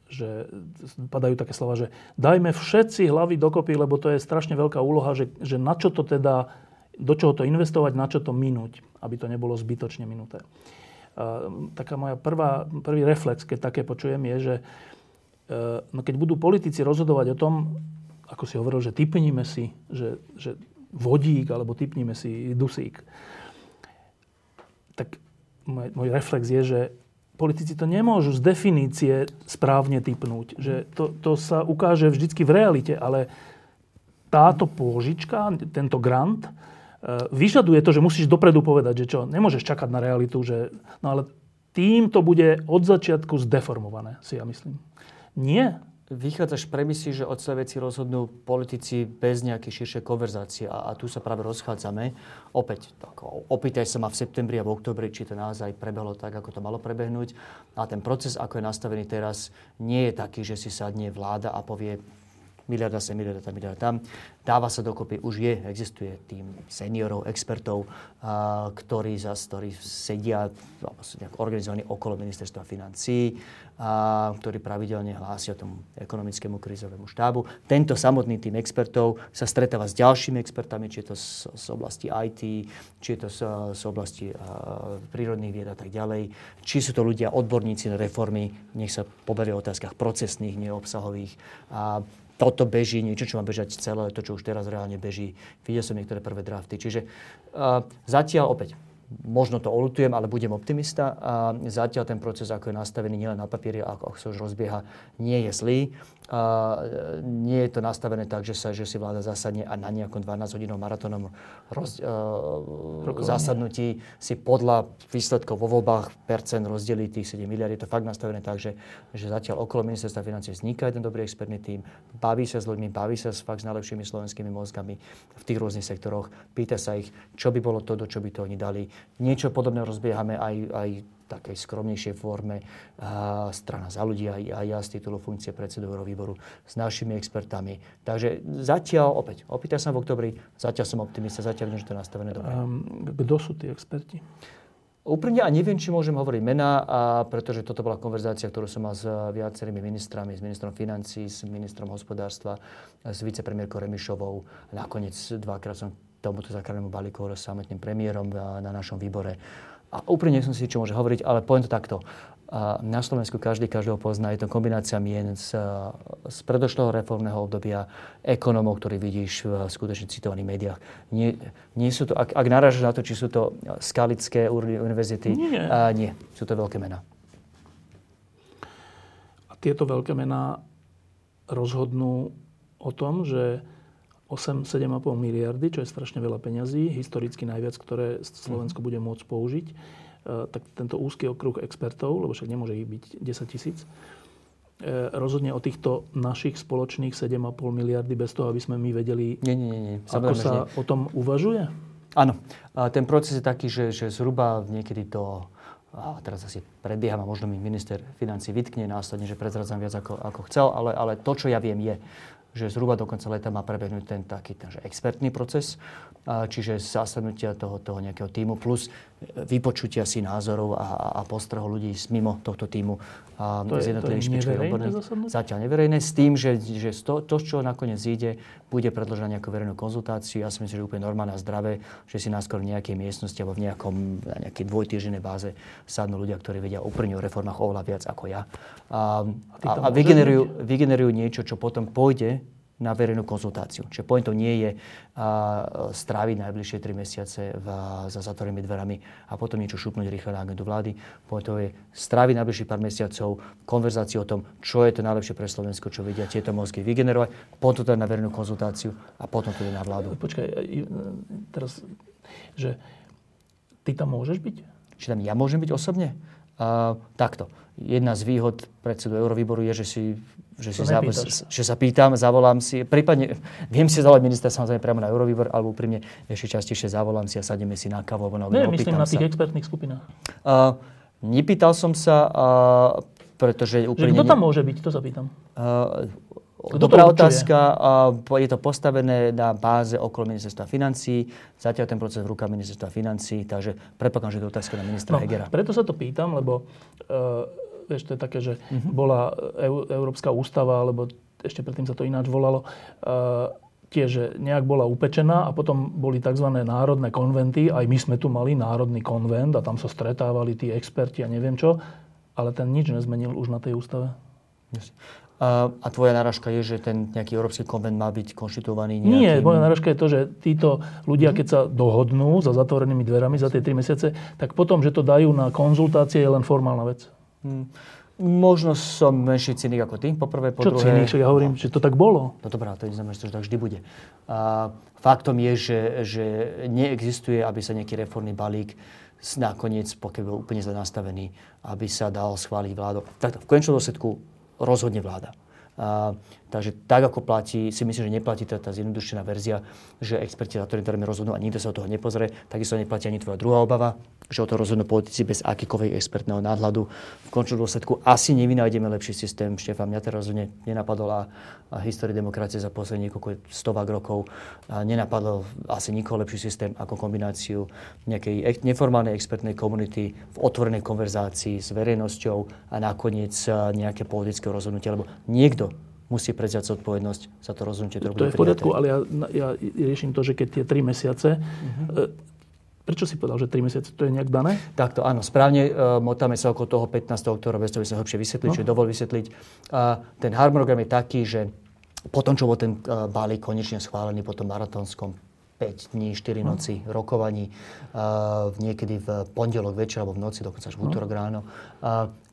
padajú také slova, že dajme všetci hlavy dokopy, lebo to je strašne veľká úloha, že na čo to teda, do čoho to investovať, na čo to minúť, aby to nebolo zbytočne minuté. Taká moja prvý reflex, keď také počujem, je, že keď budú politici rozhodovať o tom, ako si hovoril, že tipníme si, že vodík, alebo tipníme si dusík, tak môj reflex je, že politici to nemôžu z definície správne tipnúť. Že to sa ukáže vždycky v realite, ale táto pôžička, tento grant, vyžaduje to, že musíš dopredu povedať, že čo, nemôžeš čakať na realitu, že no ale tým to bude od začiatku zdeformované, si ja myslím. Nie. Vychádzaš z premisy, že od sa veci rozhodnú politici bez nejakej širšej konverzácie a tu sa práve rozchádzame. Opäť, opýtaj sa ma v septembri a v oktobri, či to naozaj prebehlo tak, ako to malo prebehnúť. A ten proces, ako je nastavený teraz, nie je taký, že si sadne vláda a povie miliarda sem, miliarda tam. Dáva sa dokopy, už je, existuje tým seniorov, expertov, ktorí sedia organizovaní okolo ministerstva financií, ktorí pravidelne hlásia tomu ekonomickému krízovému štábu. Tento samotný tým expertov sa stretáva s ďalšími expertami, či je to z oblasti IT, či je to z oblasti prírodných vied a tak ďalej. Či sú to ľudia, odborníci na reformy, nech sa poberie o otázkach procesných, neobsahových. toto beží, niečo, čo má bežať celé, to, čo už teraz reálne beží. Videl som niektoré prvé drafty. Čiže zatiaľ opäť, možno to oľutujem, ale budem optimista. A zatiaľ ten proces, ako je nastavený nielen na papieri, ako sa už rozbieha, nie je zlý. Nie je to nastavené tak, že si vláda zasadne a na nejakom 12-hodinom maratónom zasadnutí si podľa výsledkov vo voľbách percent rozdelí tých 7 miliard. Je to fakt nastavené tak, že zatiaľ okolo ministerstva financií vzniká jeden dobrý expertný tím, baví sa s ľuďmi, baví sa fakt s najlepšími slovenskými mozgami v tých rôznych sektoroch, pýta sa ich, čo by bolo to, do čo by to oni dali. Niečo podobné rozbiehame aj takej skromnejšej forme strana Za ľudí a ja z titulu funkcie predsedu Euróvýboru s našimi expertami. Takže zatiaľ, opäť, opýtal som v oktobri, zatiaľ som optimista, zatiaľ viem, že to je nastavené dobre. Kto sú tí experti? Úprimne, a neviem, či môžem hovoriť mená, pretože toto bola konverzácia, ktorú som mal s viacerými ministrami, s ministrom financií, s ministrom hospodárstva, s vicepremiérkou Remišovou. Nakoniec dvakrát som tomuto záchrannému balíku hovoril s samotným premiérom na našom výbore. A úplne som si, čo môže hovoriť, ale poviem to takto. Na Slovensku každého pozná. Je to kombinácia mien z predošlého reformného obdobia, ekonomov, ktorý vidíš v skutočne citovaných médiách. Nie sú to, ak narážaš na to, či sú to skalické univerzity, nie. Sú to veľké mená. A tieto veľké mená rozhodnú o tom, že 7,5 miliardy, čo je strašne veľa peňazí, historicky najviac, ktoré Slovensko bude môcť použiť, tak tento úzky okruh expertov, lebo však nemôže ich byť 10 000, rozhodne o týchto našich spoločných 7,5 miliardy bez toho, aby sme my vedeli, nie. Ako sa o tom uvažuje? Áno. A ten proces je taký, že zhruba niekedy to... A teraz asi predbieham a možno mi minister financií vytkne následne, že prezradzam viac ako chcel, ale to, čo ja viem, je, že zhruba do konca leta má prebehnúť ten taký expertný proces, čiže zasadnutia toho nejakého tímu plus výpočutia si názorov a postrehov ľudí mimo tohto tímu z jednotlivých špičkových odborných. Zatiaľ neverejné, s tým, že to, čo nakoniec ide, bude predložené nejakú verejnú konzultáciu. Ja si myslím, že úplne normálne a zdravé, že si náskôr v nejakej miestnosti alebo v nejakej dvojtýždenej báze sadnú ľudia, ktorí vedia úplne o reformách oveľa viac ako ja. A vygenerujú niečo, čo potom pôjde na verejnú konzultáciu. Čiže pointou nie je stráviť najbližšie 3 mesiace za zatvorenými dverami a potom niečo šupnúť rýchle na agendu vlády. Pointou je stráviť najbližších pár mesiacov konverzáciu o tom, čo je to najlepšie pre Slovensko, čo vedia tieto mozgy vygenerovať, potom to je na verejnú konzultáciu a potom to je na vládu. Počkaj, teraz, že ty tam môžeš byť? Či tam ja môžem byť osobne? Takto. Jedna z výhod predsedu Eurovýboru je, že sa pýtam, zavolám si, prípadne viem si zavolať ministra samozrejme priamo na Eurovýbor, alebo úprimne ešte častejšie zavolám si a sadneme si na kávu, alebo na objednávku. Myslím na tých expertných skupinách. Nepýtal som sa, pretože úprimne... Že kto tam môže byť, to sa pýtam. Dobrá otázka. Je to postavené na báze okolo ministerstva financií. Zatiaľ ten proces v rukách ministerstva financií, takže predpokladám, že je to otázka na ministra Hegera. Preto sa to pýtam, lebo vieš, to je také, že bola Európska ústava, alebo ešte predtým sa to ináč volalo, tiež nejak bola upečená a potom boli tzv. Národné konventy. Aj my sme tu mali národný konvent a tam sa stretávali tí experti a neviem čo, ale ten nič nezmenil už na tej ústave. Yes. A tvoja náražka je, že ten nejaký Európsky konvent má byť konštituovaný nejakým... Nie, moja náražka je to, že títo ľudia, keď sa dohodnú za zatvorenými dverami za tie 3 mesiace, tak potom, že to dajú na konzultácie, je len formálna vec. Možno som menší cynik ako ty, po druhé... Čo cynik? Ja hovorím, že to tak bolo. No dobrá, to neznamená, že to tak vždy bude. Faktom je, že neexistuje, aby sa nejaký reformný balík nakoniec, pokiaľ bol úplne zle nastavený, aby sa dal schváliť vládou. Takto, v konečnom dôsledku rozhodne vláda. Takže tak, ako platí, si myslím, že neplatí tá zjednodušená verzia, že experti za ktorými rozhodnú a nikto sa od toho nepozrie, takisto neplatí ani tvoja druhá obava, že o to rozhodnú politici bez akýkoľvek expertného nadhľadu. V končnom dôsledku asi nevynájdeme lepší systém. Štefán, mňa teraz rozhodne nenapadol a história demokracie za posledných niekoľko stovák rokov nenapadol asi nikoho lepší systém ako kombináciu nejakej neformálnej expertnej komunity v otvorenej konverzácii s verejnosťou a nakoniec nejaké politické rozhodnutie, lebo niekto musí prevziať zodpovednosť za to rozhodnutie, ktoré bude prijaté. To je v poriadku, ale ja riešim to, že keď tie 3 mesiace... Prečo si povedal, že 3 mesiace to je nejak dané? Takto, áno. Správne motáme sa okolo toho 15. októbra, bez toho by sme hĺbšie vysvetliť, čiže dovol vysvetliť. Ten harmonogram je taký, že Potom, čo bol ten balík konečne schválený po tom maratónskom 5 dní, 4 noci rokovaní, niekedy v pondelok večer alebo v noci, dokonca až v útorok ráno,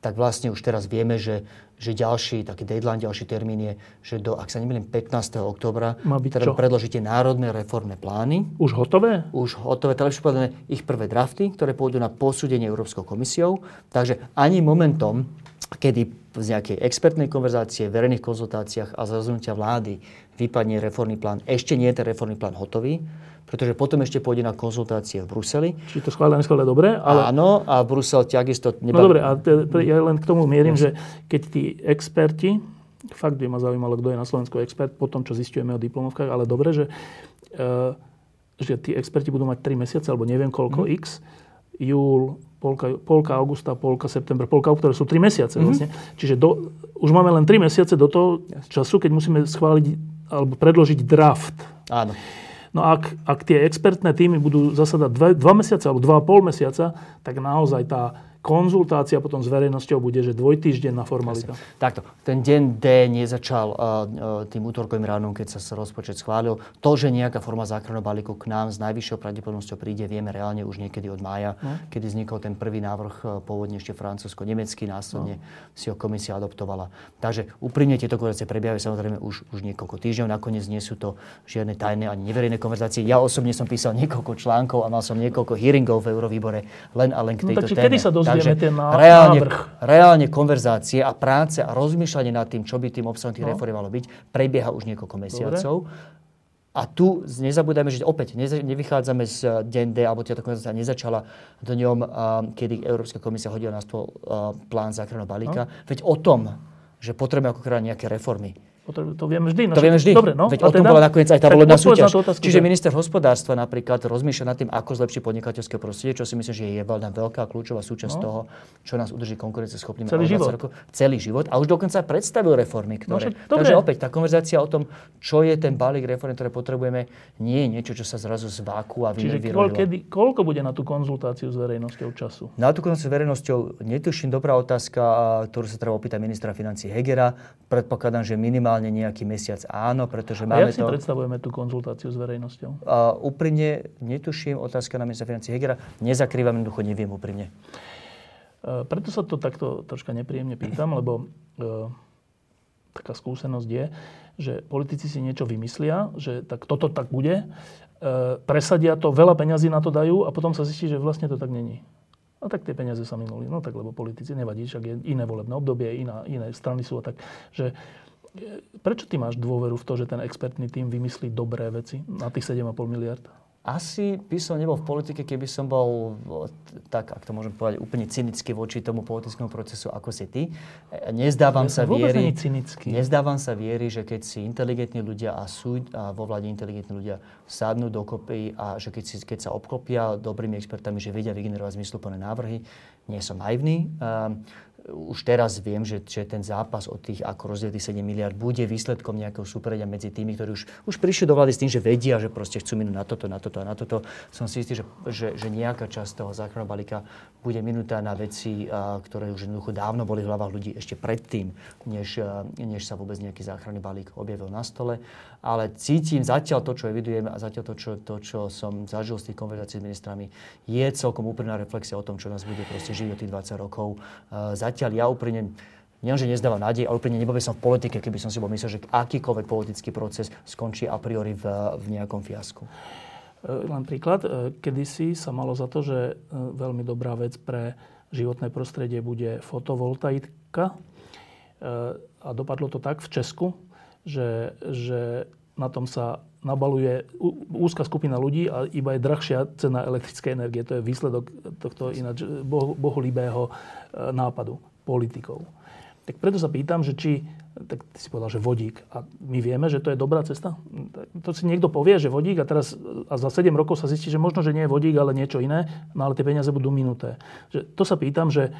tak vlastne už teraz vieme, že ďalší taký deadline, ďalší termín je, že do, ak sa nemýlim, 15. októbra predložíte národné reformné plány. Už hotové? Už hotové, teda lepšie povedané ich prvé drafty, ktoré pôjdu na posúdenie Európskou komisiou. Takže ani momentom, kedy z nejakej expertnej konverzácie, verejných konzultáciách a zrozumnutia vlády vypadne reformný plán. Ešte nie je ten reformný plán hotový, pretože potom ešte pôjde na konzultácie v Bruseli. Či to schváľa, dobre, ale... Áno, a Brusel takisto... No dobre, a ja len k tomu mierim, že keď tí experti, fakt by ma zaujímalo, kto je na Slovensku expert, po tom, čo zistujeme o diplomovkách, ale dobre, že tí experti budú mať 3 mesiace, alebo neviem koľko, x, júl... Polka augusta, polka septembra, polka októbra sú 3 mesiace vlastne. Čiže už máme len 3 mesiace do toho času, keď musíme schváliť alebo predložiť draft. Áno. No ak tie expertné týmy budú zasadať 2 mesiace alebo 2,5 mesiaca, tak naozaj tá konzultácia potom s verejnosťou bude, že dvojtýždenná formalita. Takto. Ten deň D nezačal tým útorkovým ránom, keď sa rozpočet schválil. To, že nejaká forma záchranného balíku k nám s najvyššou pravdepodobnosťou príde, vieme reálne už niekedy od mája, kedy vznikol ten prvý návrh, pôvodne ešte francúzsko-nemecký, následne si ho komisia adoptovala. Takže úprimne tieto konverzácie prebiehajú samozrejme už niekoľko týždňov. Nakoniec nie sú to žiadne tajné ani neverejné konverzácie. Ja osobne som písal niekoľko článkov a mal som niekoľko hearingov v Eurovýbore len k tejto téme. Takže reálne konverzácie a práce a rozmýšľanie nad tým, čo by tým obsahom tých reforiem malo byť, prebieha už niekoľko mesiacov. Dobre. A tu nezabúdajme, že opäť nevychádzame z DND, alebo táto konverzácia nezačala dňom, kedy Európska komisia hodila na stôl plán záchranného balíka. Veď o tom, že potrebujeme ako krajina nejaké reformy. To vieme vždy. To vieme vždy. Dobre, no. Veď o tom bola nakoniec aj tá voľná súťaž. Čiže minister hospodárstva napríklad rozmýšľa nad tým, ako zlepšiť podnikateľské prostredie, čo si myslím, že je veľká kľúčová súčasť toho, čo nás udrží konkurencieschopnými celý život. A už dokonca predstavil reformy, ktoré... Takže opäť tá konverzácia o tom, čo je ten balík reform, ktoré potrebujeme, nie je niečo, čo sa zrazu z váku a vyrojilo. Čiže koľko bude na tú konzultáciu s verejnosťou času? Na tú konzultáciu s verejnosťou netuším, dobrá otázka, ktorú sa treba opýtať ministra financií Hegera. Predpokladám, že minimálne nejaký mesiac. Áno, pretože máme to... A jak si predstavujeme tú konzultáciu s verejnosťou? Úprimne netuším. Otázka na ministra financií Hegera. Nezakrývam, jednoducho neviem úprimne. Preto sa to takto troška nepríjemne pýtam, lebo taká skúsenosť je, že politici si niečo vymyslia, že tak toto tak bude, presadia to, veľa peňazí na to dajú a potom sa zistí, že vlastne to tak není. A tak tie peniaze sa minuli. No tak, lebo politici nevadí, však je iné volebné obdobie, iné strany sú a tak, že prečo ty máš dôveru v to, že ten expertný tím vymyslí dobré veci na tých 7,5 miliard? Asi by som nebol v politike, keby som bol tak, ak to môžem povedať, úplne cynicky voči tomu politickému procesu, ako si ty. Nezdávam sa viery, že keď si inteligentní ľudia a vo vláde inteligentní ľudia sadnú dokopy a že keď sa obklopia dobrými expertami, že vedia vygenerovať zmysluplné návrhy. Nie som naivný. Už teraz viem, že ten zápas o tých, ako rozdieť tých 7 miliard, bude výsledkom nejakého súperedia medzi tými, ktorí už prišli do vlády s tým, že vedia, že proste chcú minúť na toto a na toto. Som si istý, že nejaká časť toho záchranného balíka bude minutá na veci, ktoré už jednoducho dávno boli v hlavách ľudí ešte predtým, než sa vôbec nejaký záchranný balík objavil na stole. Ale cítim zatiaľ to, čo evidujem a zatiaľ to, čo som zažil z tých konverzácií s ministrami, je celkom úplná reflexia o tom, čo nás bude proste živiť od tých 20 rokov. Zatiaľ ja úplne, nielenže nezdávam nádej, ale úplne nebol by som v politike, keby som si bol myslel, že akýkoľvek politický proces skončí a priori v nejakom fiasku. Len príklad, kedysi sa malo za to, že veľmi dobrá vec pre životné prostredie bude fotovoltaika. A dopadlo to tak v Česku, že na tom sa nabaluje úzka skupina ľudí a iba je drahšia cena elektrickej energie. To je výsledok tohto ináč bohulibého nápadu politikov. Tak preto sa pýtam, že či, tak ty si povedal, že vodík. A my vieme, že to je dobrá cesta? To si niekto povie, že vodík a teraz a za 7 rokov sa zistí, že možno, že nie je vodík, ale niečo iné, no ale tie peniaze budú minuté. Že, to sa pýtam, že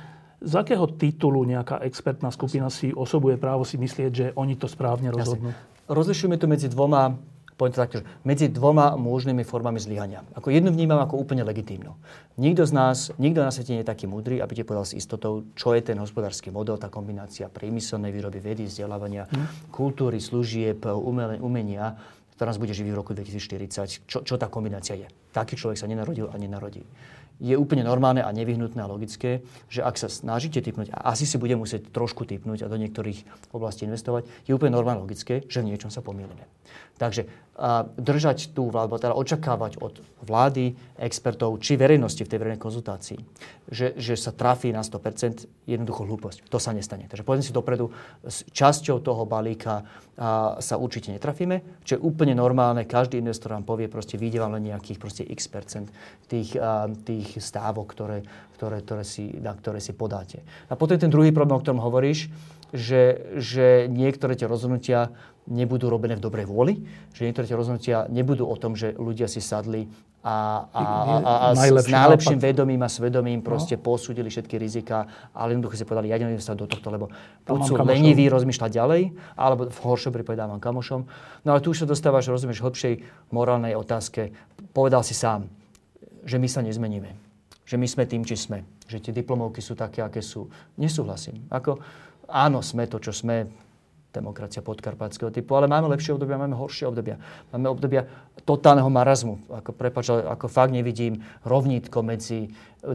z akého titulu nejaká expertná skupina si osobuje právo si myslieť, že oni to správne rozhodnú? Rozlišujeme to medzi dvoma Poviem to takto, medzi dvoma možnými formami zlyhania. Ako jednu vnímam ako úplne legitímnu. Nikto na svete nie je taký múdry, aby ti povedal s istotou, čo je ten hospodársky model, tá kombinácia priemyselnej výroby, vedy, vzdelávania, kultúry, služieb, umenia, ktorá nás bude živiť v roku 2040. Čo tá kombinácia je? Taký človek sa nenarodil a nenarodí. Je úplne normálne a nevyhnutné a logické, že ak sa snažíte tipnúť, a asi si bude musieť trošku tipnúť a do niektorých oblastí investovať, je úplne normálne logické, že v niečom sa pomýlime. Takže držať tú vládu, teda očakávať od vlády, expertov či verejnosti v tej verejnej konzultácii, že sa trafí na 100%, jednoducho hlúposť. To sa nestane. Takže povedzme si dopredu, s časťou toho balíka sa určite netrafíme, čo je úplne normálne. Každý investor vám povie, proste vyjde vám len nejakých x% tých stávok, ktoré si podáte. A potom ten druhý problém, o ktorom hovoríš, že niektoré tie rozhodnutia nebudú robené v dobrej vôli, že niektoré tie rozhodnutia nebudú o tom, že ľudia si sadli a s najlepším vedomím a svedomím proste posúdili všetky rizika, ale jednoducho si povedali, ja neviem sa do tohto, lebo buď sú leniví rozmýšľať ďalej, alebo v horšom prípade dávam kamošom. No ale tu už sa dostávaš, rozumieš, hlbšej morálnej otázke. Povedal si sám, že my sa nezmeníme. Že my sme tým, či sme. Že tie diplomovky sú také, aké sú. Nesúhlasím. Áno, sme to, čo sme, demokracia podkarpatského typu, ale máme lepšie obdobia, máme horšie obdobia. Máme obdobia totálneho marazmu. Ako fakt nevidím rovnítko medzi 12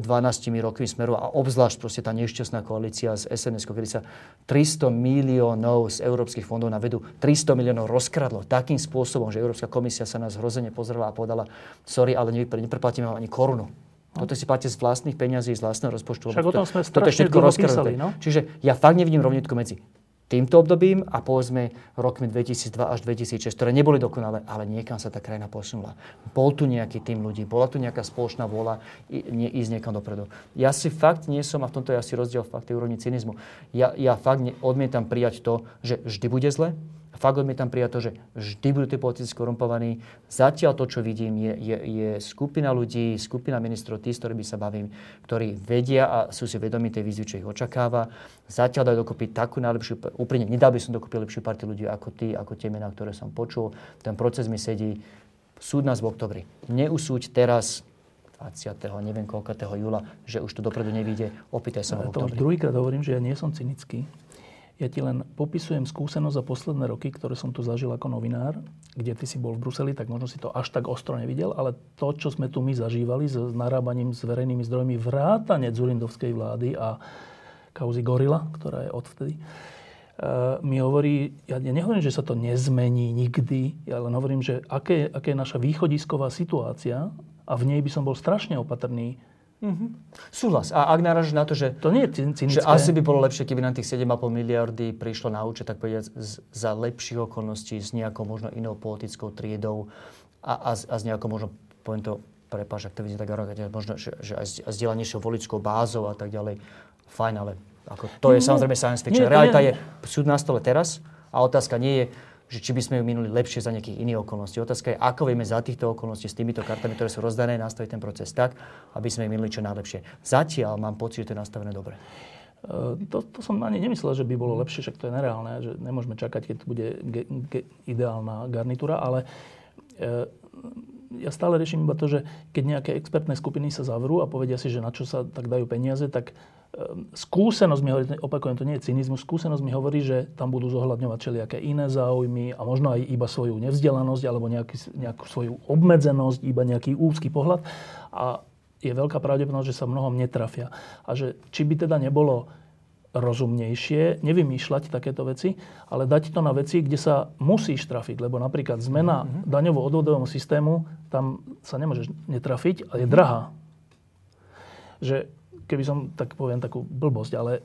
rokmi Smeru a obzvlášť proste tá nešťastná koalícia z SNS-ko, kedy sa 300 miliónov z európskych fondov na vedu 300 miliónov rozkradlo takým spôsobom, že Európska komisia sa nás hrozene pozrela a povedala, sorry, ale nepreplatíme vám ani korunu. Toto si platia z vlastných peňazí, z vlastného rozpočtu. Však o tom sme strašne dlho písali, no? Čiže ja fakt nevidím rovnítko medzi týmto obdobím a povedzme rokmi 2002 až 2006, ktoré neboli dokonalé, ale niekam sa tá krajina posunula. Bol tu nejaký tým ľudí, bola tu nejaká spoločná vôľa ísť niekam dopredu. Ja si fakt nie som, a v tomto je asi rozdiel v tej úrovni cynizmu, ja fakt odmietam prijať to, že vždy bude zle. Fakt odmietam prijať to, že vždy budú tie politici skorumpovaní. Zatiaľ to, čo vidím, je skupina ľudí, skupina ministrov, tí, s ktorými sa bavím, ktorí vedia a sú si vedomí tej výzvy, čo ich očakáva. Zatiaľ dajú dokopy takú najlepšiu, úplne nedal by som dokopy lepšiu partiu ľudí ako tie mená, ktoré som počul. Ten proces mi sedí. Súd nás v oktobri. Neusúď teraz 20. neviem koľkatého júla, že už to dopredu nevíde. Opýtaj sa v oktobri. Druhýkrát hovorím, že ja nie som cynický. Ja ti len popisujem skúsenosť za posledné roky, ktoré som tu zažil ako novinár, kde ty si bol v Bruseli, tak možno si to až tak ostro nevidel, ale to, čo sme tu my zažívali s narábaním s verejnými zdrojmi vrátane dzurindovskej vlády a kauzy Gorila, ktorá je odvtedy, mi hovorí, ja nehovorím, že sa to nezmení nikdy, ja len hovorím, že aké je naša východisková situácia a v nej by som bol strašne opatrný. Súhlas. A ak náražíš na to, že to nie je cynické, že asi by bolo lepšie, keby na tých 7,5 miliardy prišlo na účet, tak povedať, za lepších okolností s nejakou možno inou politickou triedou a s nejakou možno, poviem to, prepáč, ak to vidím tak arogantne, možno, že aj s delanejšou volickou bázou a tak ďalej. Fajn, ale ako, to je samozrejme science fiction. Realita je súd na stole teraz a otázka nie je, že či by sme ju minuli lepšie za nejakých iných okolností. Otázka je, ako vieme za týchto okolností s týmito kartami, ktoré sú rozdané, nastaviť ten proces tak, aby sme ju minuli čo najlepšie. Zatiaľ mám pocit, že to je nastavené dobre. To som ani nemyslel, že by bolo lepšie, však to je nereálne, že nemôžeme čakať, keď bude ideálna garnitúra, ale ja stále riešim iba to, že keď nejaké expertné skupiny sa zavrú a povedia si, že na čo sa tak dajú peniaze, tak skúsenosť mi hovorí, opakujem, to nie je cynizmus, skúsenosť mi hovorí, že tam budú zohľadňovať všelijaké iné záujmy a možno aj iba svoju nevzdelanosť alebo nejakú svoju obmedzenosť, iba nejaký úzky pohľad a je veľká pravdepodobnosť, že sa mnohom netrafia. A že či by teda nebolo rozumnejšie nevymýšľať takéto veci, ale dať to na veci, kde sa musíš trafiť, lebo napríklad zmena daňovo-odvodovému systému, tam sa nemôžeš netrafiť a je drahá. Že keby som, tak poviem takú blbosť, ale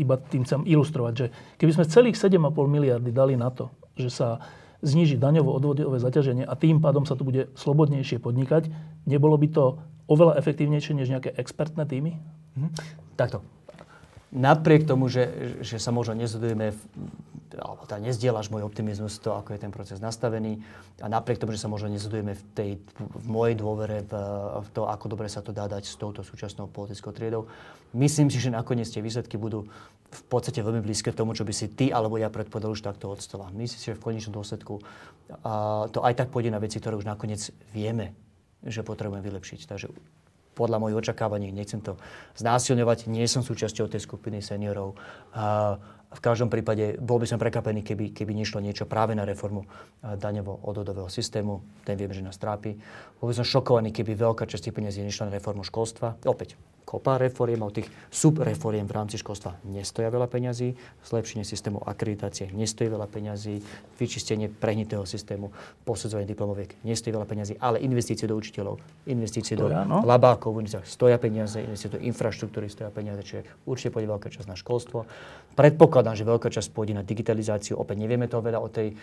iba tým chcem ilustrovať, že keby sme celých 7,5 miliardy dali na to, že sa zníži daňovo-odvodové zaťaženie a tým pádom sa tu bude slobodnejšie podnikať, nebolo by to oveľa efektívnejšie než nejaké expertné týmy? Takto. Napriek tomu, že sa možno nezhodujeme alebo teda nezdieľaš môj optimizmus to, ako je ten proces nastavený. A napriek tomu, že sa možno nezhodujeme v mojej dôvere v to, ako dobre sa to dá dať s touto súčasnou politickou triedou, myslím si, že nakoniec tie výsledky budú v podstate veľmi blízke tomu, čo by si ty alebo ja predpovedal už takto od stola. Myslím si, že v konečnom dôsledku to aj tak pôjde na veci, ktoré už nakoniec vieme, že potrebujeme vylepšiť. Takže podľa mojich očakávaní, nechcem to znásilňovať, nie som súčasťou tej skupiny seniorov. V každom prípade bol by som prekvapený, keby nešlo niečo práve na reformu daňovo-odvodového systému. Ten viem, že nás trápi. Bol by som šokovaný, keby veľká časť peniazí nešla na reformu školstva. Opäť, kopa reforiem, a od tých subreforiem v rámci školstva nestoja veľa peňazí. Zlepšenie systému akreditácie nestojí veľa peňazí. Vyčistenie prehnitého systému, posudzovanie diplomoviek nestojí veľa peňazí, ale investície do učiteľov, investície do labákov v univerzitách stoja peniaze, investície do infraštruktúry stoja peniaze, čiže určite pôjde veľká časť na školstvo. Predpokladám, že veľká časť pôjde na digitalizáciu. Opäť nevieme toho veľa o tej,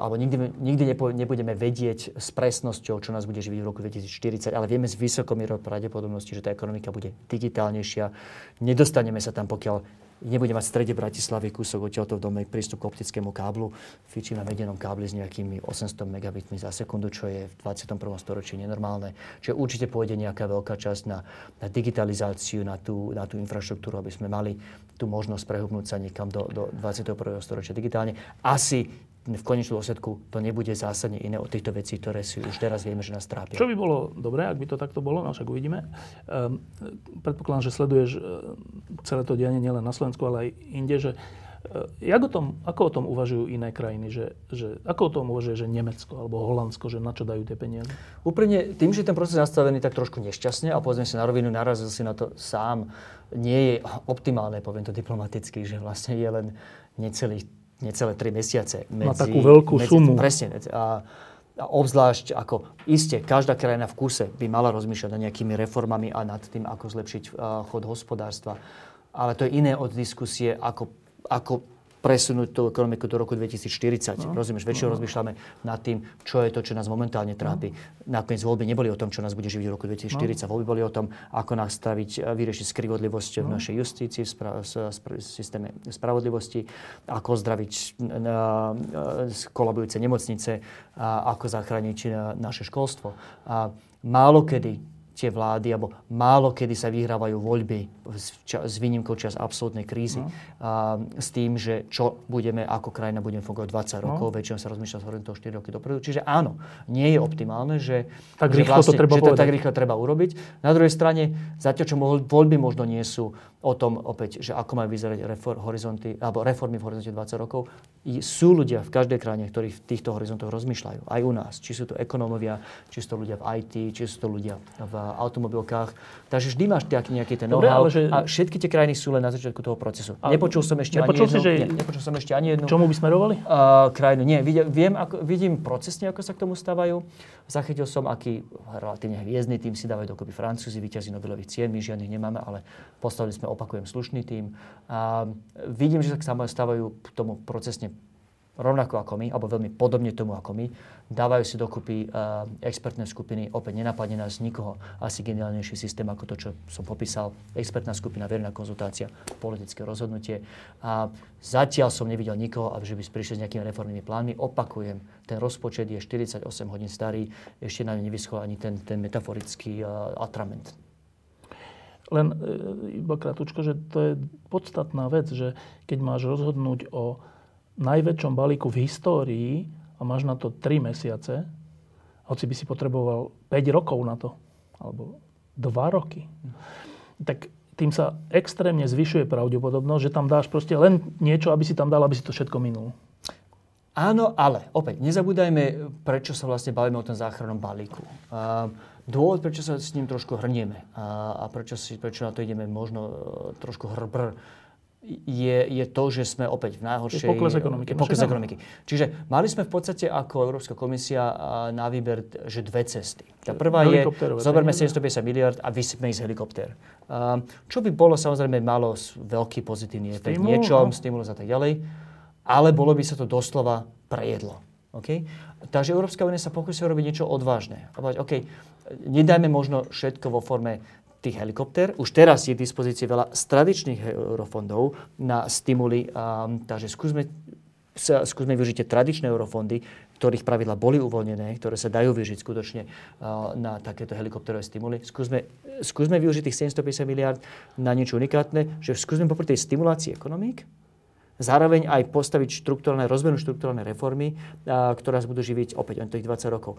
alebo nikdy nebudeme vedieť s presnosťou, čo nás bude živiť v roku 2040, ale vieme s vysokou mierou pravdepodobnosti, že tá ekonomika bude digitálnejšia. Nedostaneme sa tam, pokiaľ nebude mať v strede Bratislavy kúsok odtiaľto v dome prístup k optickému káblu. Fičí na vedenom kábli s nejakými 800 megabitmi za sekundu, čo je v 21. storočí nenormálne. Čiže určite pôjde nejaká veľká časť na digitalizáciu, na tú infraštruktúru, aby sme mali tú možnosť prehúpnúť sa niekam do 21. storočia digitálne. Asi v konečnom dôsledku to nebude zásadne iné od týchto vecí, ktoré si už teraz vieme, že nás trápia. Čo by bolo dobré, ak by to takto bolo, však uvidíme. Predpokladám, že sleduješ celé to dianie nielen na Slovensku, ale aj inde, že ako o tom uvažujú iné krajiny, že ako o tom uvažuje, že Nemecko alebo Holandsko, že na čo dajú tie peniaze? Úprimne, tým, že ten proces je nastavený tak trošku nešťastne a povedzme si na rovinu, narazil si na to sám, nie je optimálne, poviem to diplomaticky, že vlastne je len necelé 3 mesiace. Na takú veľkú sumu. Presne. A obzvlášť ako iste, každá krajina v kuse by mala rozmýšľať nad nejakými reformami a nad tým, ako zlepšiť chod hospodárstva. Ale to je iné od diskusie, ako presunúť tú ekonomiku do roku 2040. No. Rozumieš, väčšinou rozmýšľame nad tým, čo je to, čo nás momentálne trápi. No. Nakoniec voľby neboli o tom, čo nás bude živiť v roku 2040. No. Voľby boli o tom, ako nastaviť, vyriešiť skrivodlivosť v našej justícii, systéme spravodlivosti, ako zdraviť kolabujúce nemocnice, ako zachrániť naše školstvo. Málokedy tie vlády, alebo málokedy sa vyhrávajú voľby s výnimkou čas absolútnej krízy, s tým, že čo budeme, ako krajina budeme fungovať 20 rokov, väčšinou sa rozmýšľa s horientom 4 roky dopredu. Čiže áno, nie je optimálne, že to tak rýchlo treba urobiť. Na druhej strane, zatiaľ čo voľby možno nie sú o tom opäť, že ako majú vyzerať reformy v horizonte 20 rokov, sú ľudia v každej krajine, ktorí v týchto horizontoch rozmýšľajú. Aj u nás. Či sú to ekonómovia, či sú to ľudia v IT, či sú to ľudia v automobilkách. Takže vždy máš nejaký ten know-how. A všetky tie krajiny sú len na začiatku toho procesu. Nepočul som ešte ani jednu. Čomu by smerovali? Krajinu. Nie. Vidím procesne, ako sa k tomu stavajú. Zachytil som, aký relatívne hviezdny tým si dávajú dokopy Francúzi, víťazi Nobelových cien, my žiadnych nemáme, ale postavili sme, opakujem, slušný tým. Vidím, že sa stavajú k tomu procesne rovnako ako my, alebo veľmi podobne tomu ako my. Dávajú si dokupy expertné skupiny, opäť nenapadne nás nikoho. Asi geniálnejší systém ako to, čo som popísal. Expertná skupina, verejná konzultácia, politické rozhodnutie. A zatiaľ som nevidel nikoho, že by prišiel s nejakými reformnými plánmi. Opakujem, ten rozpočet je 48 hodín starý, ešte na ne nevyschol ani ten metaforický atrament. Len iba kratučko, že to je podstatná vec, že keď máš rozhodnúť o najväčšom balíku v histórii a máš na to 3 mesiace, hoci by si potreboval 5 rokov na to, alebo 2 roky, tak tým sa extrémne zvyšuje pravdepodobnosť, že tam dáš proste len niečo, aby si tam dal, aby si to všetko minul. Áno, ale opäť, nezabúdajme, prečo sa vlastne bavíme o tom záchrannom balíku. Dôvod, prečo sa s ním trošku hrnieme a prečo na to ideme možno trošku hrbr, je to, že sme opäť v najhoršej... Pokles ekonomiky. Čiže mali sme v podstate ako Európska komisia na výber, že dve cesty. Tá prvá je, zoberme 750 miliard a vysypme ich z helikoptér. Čo by bolo, samozrejme, malo veľký pozitívny efekt, niečom, stimulus a tak ďalej, ale bolo by sa to doslova prejedlo. Okay? Takže Európska únia sa pokusila robiť niečo odvážne. Okay, nedajme možno všetko vo forme tých helikopter. Už teraz je v dispozícii veľa z tradičných eurofondov na stimuli, takže skúsme skúsme využiť tradičné eurofondy, ktorých pravidla boli uvoľnené, ktoré sa dajú využiť skutočne na takéto helikopterové stimuly. Skúsme využiť tých 750 miliárd na niečo unikátne, že skúsme popri tej stimulácii ekonomík zároveň aj postaviť rozmenú štruktúrálne reformy, ktorá budú živiť opäť tých 20 rokov.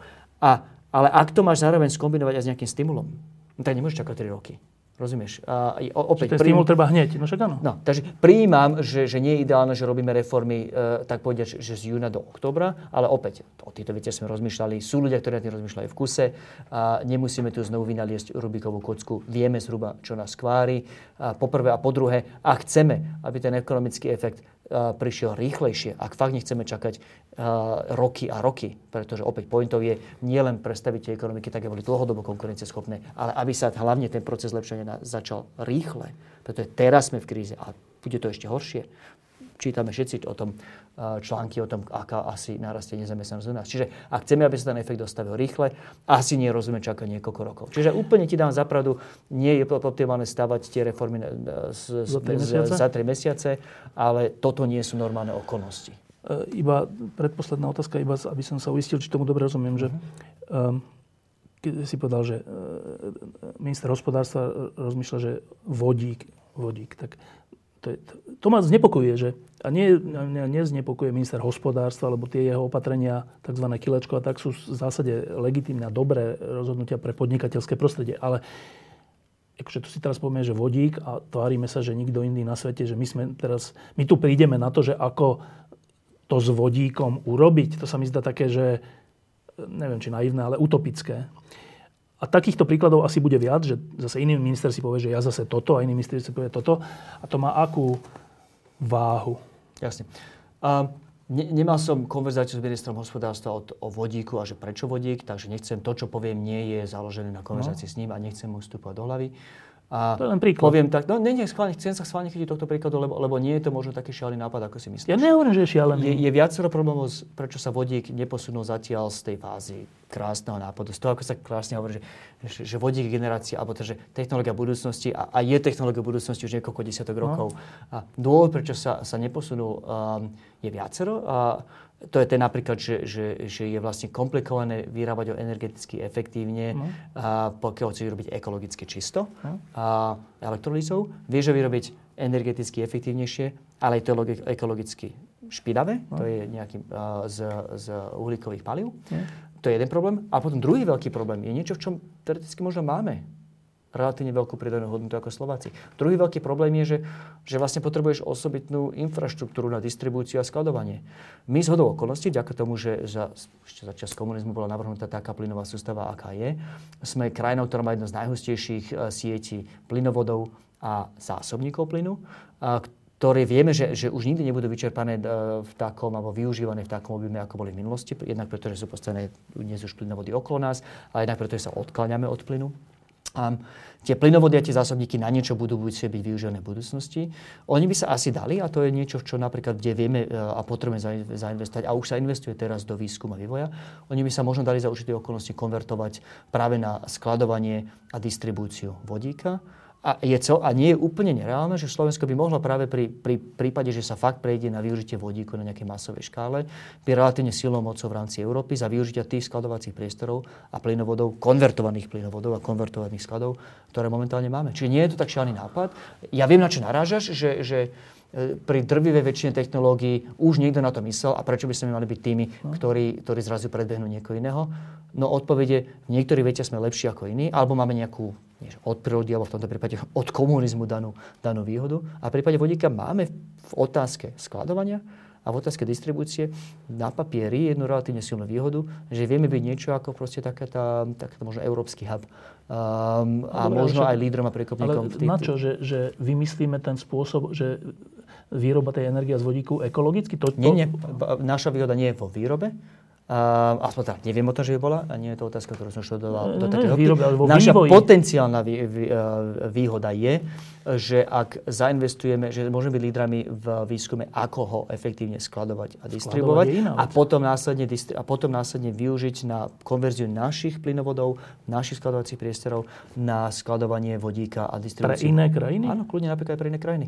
Ale ak to máš zároveň skombinovať aj s nejakým stimulom, tak nemôžeš čakať 3 roky. Rozumieš? Opäť, ten stimul treba hneď. No však áno. No, takže prijímam, že nie je ideálne, že robíme reformy, tak povedať, že z júna do októbra, ale opäť, o týchto veciach sme rozmýšľali, sú ľudia, ktorí na tým rozmýšľajú v kuse, nemusíme tu znovu vynaliesť Rubikovú kocku, vieme zhruba, čo nás kvári, poprvé a podruhé, a chceme, aby ten ekonomický efekt prišiel rýchlejšie, ak fakt nechceme čakať roky a roky, pretože opäť pointov je nielen predstaviť tie ekonomiky, tak aby boli dlhodobo konkurencieschopné, ale aby sa hlavne ten proces zlepšenia začal rýchle, pretože teraz sme v kríze a bude to ešte horšie. Čítame všetci o tom články, o tom, aká asi narastie nezamestnanosť u nás. Čiže ak chceme, aby sa ten efekt dostavil rýchle, asi nerozumie čakať niekoľko rokov. Čiže úplne ti dám za pravdu, nie je optimálne stavať tie reformy za 3 mesiace, ale toto nie sú normálne okolnosti. Iba predposledná otázka, iba aby som sa uistil, či tomu dobre rozumiem, že keď si povedal, že minister hospodárstva rozmýšľa, že vodík, tak to ma znepokojuje, že a neznepokuje minister hospodárstva, lebo tie jeho opatrenia, tzv. Kilečko a tak, sú v zásade legitímne a dobré rozhodnutia pre podnikateľské prostredie. Ale akože tu si teraz povieme, že vodík a tvárime sa, že nikto iný na svete, že my tu prídeme na to, že ako to s vodíkom urobiť. To sa mi zdá také, že neviem, či naivné, ale utopické. A takýchto príkladov asi bude viac, že zase iný minister si povie, že ja zase toto a iný minister si povie toto. A to má akú váhu? Jasne. Nemal som konverzáciu s ministrom hospodárstva o vodíku a že prečo vodík, takže nechcem to, čo poviem, nie je založené na konverzácii s ním a nechcem mu vstupovať do hlavy. To je len príklad. Poviem tak, chcem sa schválne chytiť tohto príkladu, lebo nie je to možno taký šialený nápad, ako si myslíš. Ja nehovorím, že je šialený. Je viacero problémov, prečo sa vodík neposunul zatiaľ z tej fázy krásneho nápadu. Z toho, ako sa krásne hovorí, že vodík je generácia, alebo to, že technológia budúcnosti a je technológia budúcnosti už niekoľko desiatok rokov. A dôvod, prečo sa neposunul, je viacero. To je ten napríklad, že je vlastne komplikované vyrábať ho energeticky efektívne, pokiaľ chceš robiť ekologicky čisto elektrolýzou. Vieš ho vyrobiť energeticky efektívnejšie, ale je to ekologicky špinavé, to je nejaký z uhlíkových palív. To je jeden problém. A potom druhý veľký problém je niečo, v čom teoreticky možno máme relatívne veľkú pridanú hodnotu ako Slováci. Druhý veľký problém je, že vlastne potrebuješ osobitnú infraštruktúru na distribúciu a skladovanie. My z hodou okolností, vďaka tomu, že ešte za čas komunizmu bola navrhnutá taká plynová sústava, aká je, sme krajinou, ktorá má jedno z najhustejších sietí plynovodov a zásobníkov plynu, ktoré vieme, že už nikdy nebudú vyčerpané v takom, alebo využívané v takom objeme, ako boli v minulosti. Jednak preto, že sú postavené dnes už plynovody okolo nás, a jednak preto, že sa odkláňame od plynu. Tie plynovody a tie zásobníky na niečo budú byť využívané v budúcnosti. Oni by sa asi dali a to je niečo, čo napríklad, kde vieme a potrebujeme zainvestovať a už sa investuje teraz do výskumu a vývoja. Oni by sa možno dali za určité okolnosti konvertovať práve na skladovanie a distribúciu vodíka. A nie je úplne nereálne, že Slovensko by mohlo práve pri prípade, že sa fakt prejde na využitie vodíku na nejakej masovej škále, by relatívne silnou mocou v rámci Európy za využitia tých skladovacích priestorov a plynovodov, konvertovaných plynovodov a konvertovaných skladov, ktoré momentálne máme. Čiže nie je to tak šialený nápad. Ja viem, na čo narážaš, že pri drvivej väčšine technológií už niekto na to myslel a prečo by sme mali byť tými, ktorí zrazu predbehnú niekoho iného. No odpovede, v niektorých veciach sme lepší ako iní, alebo máme nejakú od prírody, alebo v tomto prípade od komunizmu danú výhodu. A v prípade vodíka máme v otázke skladovania a v otázke distribúcie na papieri jednu relatívne silnú výhodu, že vieme byť niečo ako proste taká možno európsky hub. A dobre, možno aj lídrom a prekopníkom. Ale na čo, že vymyslíme ten spôsob, že výroba tej energie z vodíku ekologicky? Nie. Naša výhoda nie je vo výrobe. Aspoň tak, neviem o tom, že by bola. A nie je to otázka, ktorú som študoval do takého. Naša potenciálna výhoda je, že ak zainvestujeme, že môžeme byť lídrami v výskume, ako ho efektívne skladovať a distribuovať a potom následne využiť na konverziu našich plynovodov, našich skladovacích priestorov na skladovanie vodíka a distribúciu. Pre iné krajiny? Áno, kľudne napríklad aj pre iné krajiny.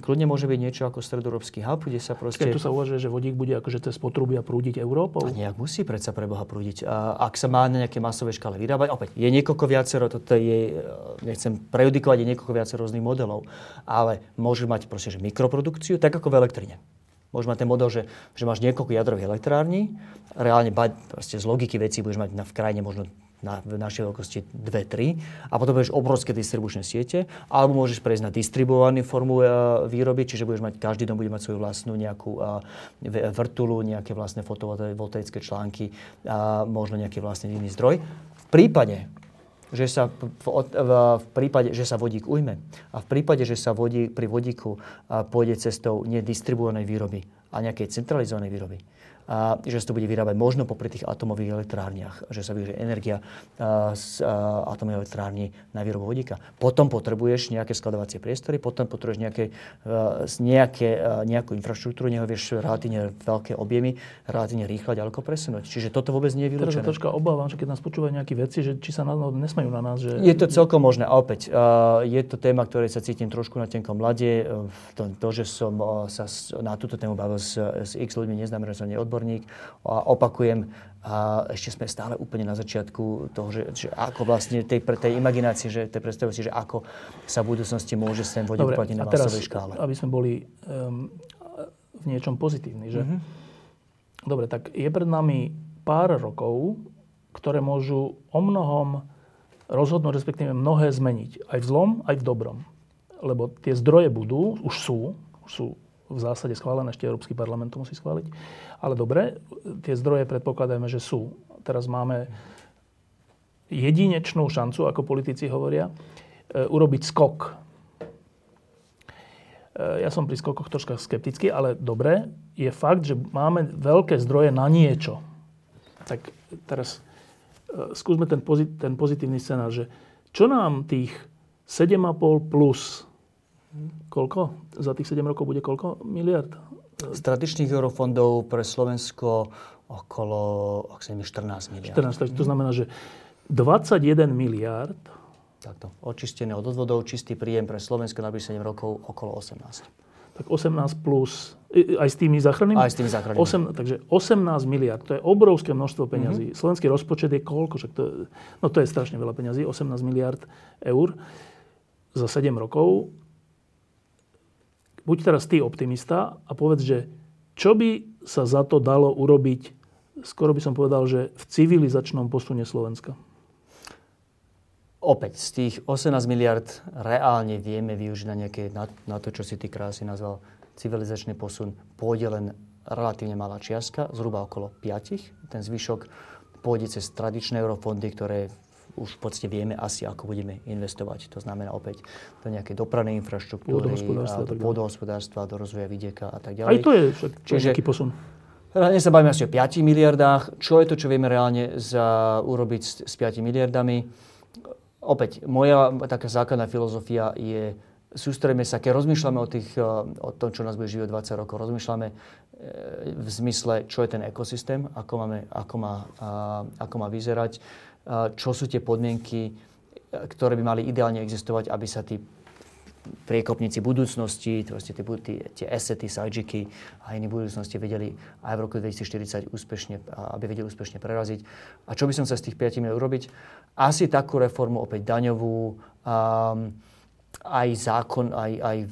kľudne môže byť niečo ako stredoeurópsky hub, kde sa proste... Keď tu sa uvažuje, že vodík bude akože cez potrubia prúdiť Európou? A nejak musí predsa pre Boha prúdiť. A ak sa má na nejaké masové škále vyrábať, opäť, je niekoľko viacero, toto je, nechcem prejudikovať, je niekoľko viacero rôznych modelov, ale môže mať proste, že mikroprodukciu, tak ako v elektrine. Môže mať ten model, že máš niekoľko jadrových elektrární, reálne proste z logiky vecí budeš mať v krajine možno v našej veľkosti 2-3 a potom budeš obrovské distribučné siete, alebo môžeš prejsť na distribuovanú formu výroby, čiže budeš mať, každý dom bude mať svoju vlastnú nejakú vrtuľu, nejaké vlastné fotovoltaické články, možno nejaký vlastný iný zdroj. V prípade, že sa vodík ujme a v prípade, že sa pri vodíku pôjde cestou nedistribuovanej výroby a nejakej centralizovanej výroby, a že sa to bude vyrábať možno popri tých atomových elektrárniach, že sa využije energia z atomových elektrární na výrobu vodíka. Potom potrebuješ nejaké skladovacie priestory, potom potrebuješ nejakú infraštruktúru, neho vieš relatívne veľké objemy, relatívne rýchlo ďaleko presunúť. Čiže toto vôbec nie je vylúčené. Teraz sa obávam, že keď nás počúvajú nejaké veci, že či sa nesmejú na nás. Že... Je to celkom možné. A opäť, je to téma, ktorej sa cítim trošku na tenkom ľade. To, že som sa na túto tému bavil s x ľuďmi, neznamená, že som neodborný. A opakujem, a ešte sme stále úplne na začiatku toho, že ako vlastne tej imaginácie, že tej predstavujú si, že ako sa v budúcnosti môže sem vodík uplatniť na masovej škále. Aby sme boli v niečom pozitívni, že? Mm-hmm. Dobre, tak je pred nami pár rokov, ktoré môžu o mnohom rozhodnúť, respektíve mnohé zmeniť. Aj v zlom, aj v dobrom. Lebo tie zdroje budú, už sú v zásade schválené, ešte Európsky parlament to musí schváliť. Ale dobre, tie zdroje predpokladajme, že sú. Teraz máme jedinečnú šancu, ako politici hovoria, urobiť skok. Ja som pri skokoch troška skeptický, ale dobre, je fakt, že máme veľké zdroje na niečo. Tak teraz skúsme ten pozitívny scenár, že čo nám tých 7,5 plus... Koľko? Za tých 7 rokov bude koľko miliard? Z tradičných eurofondov pre Slovensko okolo 14 miliard. 14, to znamená, že 21 miliard. Takto. Očistené od odvodov, čistý príjem pre Slovensko na 7 rokov okolo 18. Tak 18 plus, aj s tými záchrannými? Aj s tými záchrannými. Takže 18 miliard, to je obrovské množstvo peňazí. Mm-hmm. Slovenský rozpočet je koľko? To je strašne veľa peňazí, 18 miliard eur za 7 rokov. Buď teraz ty optimista a povedz, že čo by sa za to dalo urobiť, skoro by som povedal, že v civilizačnom posune Slovenska. Opäť, z tých 18 miliard reálne vieme využiť na nejaké, na to, čo si ty krásne nazval civilizačný posun, pôjde len relatívne malá čiastka, zhruba okolo 5. Ten zvyšok pôjde cez tradičné eurofondy, ktoré už v podstate vieme asi, ako budeme investovať. To znamená opäť do nejakej dopravnej infraštruktúry, do pôdohospodárstva, do rozvoja vidieka a tak ďalej. Aj to je nejaký posun. Reálne sa bavíme asi o 5 miliardách. Čo je to, čo vieme reálne urobiť s 5 miliardami? Opäť, moja taká základná filozofia je, sústredíme sa, keď rozmýšľame o tom, čo nás bude živiť 20 rokov, rozmýšľame v zmysle, čo je ten ekosystém, ako má vyzerať, čo sú tie podmienky, ktoré by mali ideálne existovať, aby sa tí priekopníci budúcnosti, tie asety, sajgiky a iné budúcnosti vedeli aj v roku 2040 úspešne, aby vedeli úspešne preraziť. A čo by som sa z tých 5 mal urobiť? Asi takú reformu, opäť daňovú, aj zákon, aj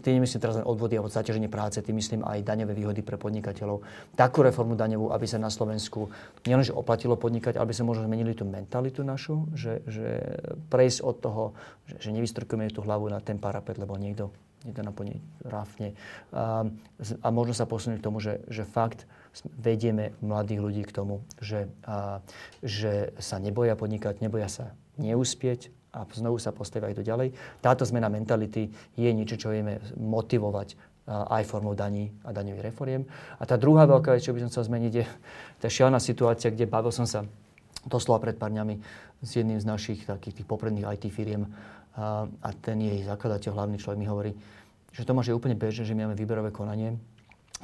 tým nemyslím teraz len odvody alebo zaťaženie práce, tým myslím aj daňové výhody pre podnikateľov. Takú reformu daňovú, aby sa na Slovensku nielenže oplatilo podnikať, ale aby sa možno zmenili tú mentalitu našu, že prejsť od toho, že nevystrkujeme tú hlavu na ten parapet, lebo niekto nám po nej ráfne. A možno sa posunúť k tomu, že fakt vedieme mladých ľudí k tomu, že sa neboja podnikať, neboja sa neúspieť, a znovu sa postavia aj ďalej. Táto zmena mentality je niečo, čo vieme motivovať aj formou daní a daňových reforiem. A tá druhá veľká vec, čo by som chcel zmeniť, je tá šialená situácia, kde bavil som sa doslova pred pár dňami s jedným z našich takých tých popredných IT firiem a ten jej zakladateľ, hlavný človek mi hovorí, že Tomáš, je úplne bežné, že my máme výberové konanie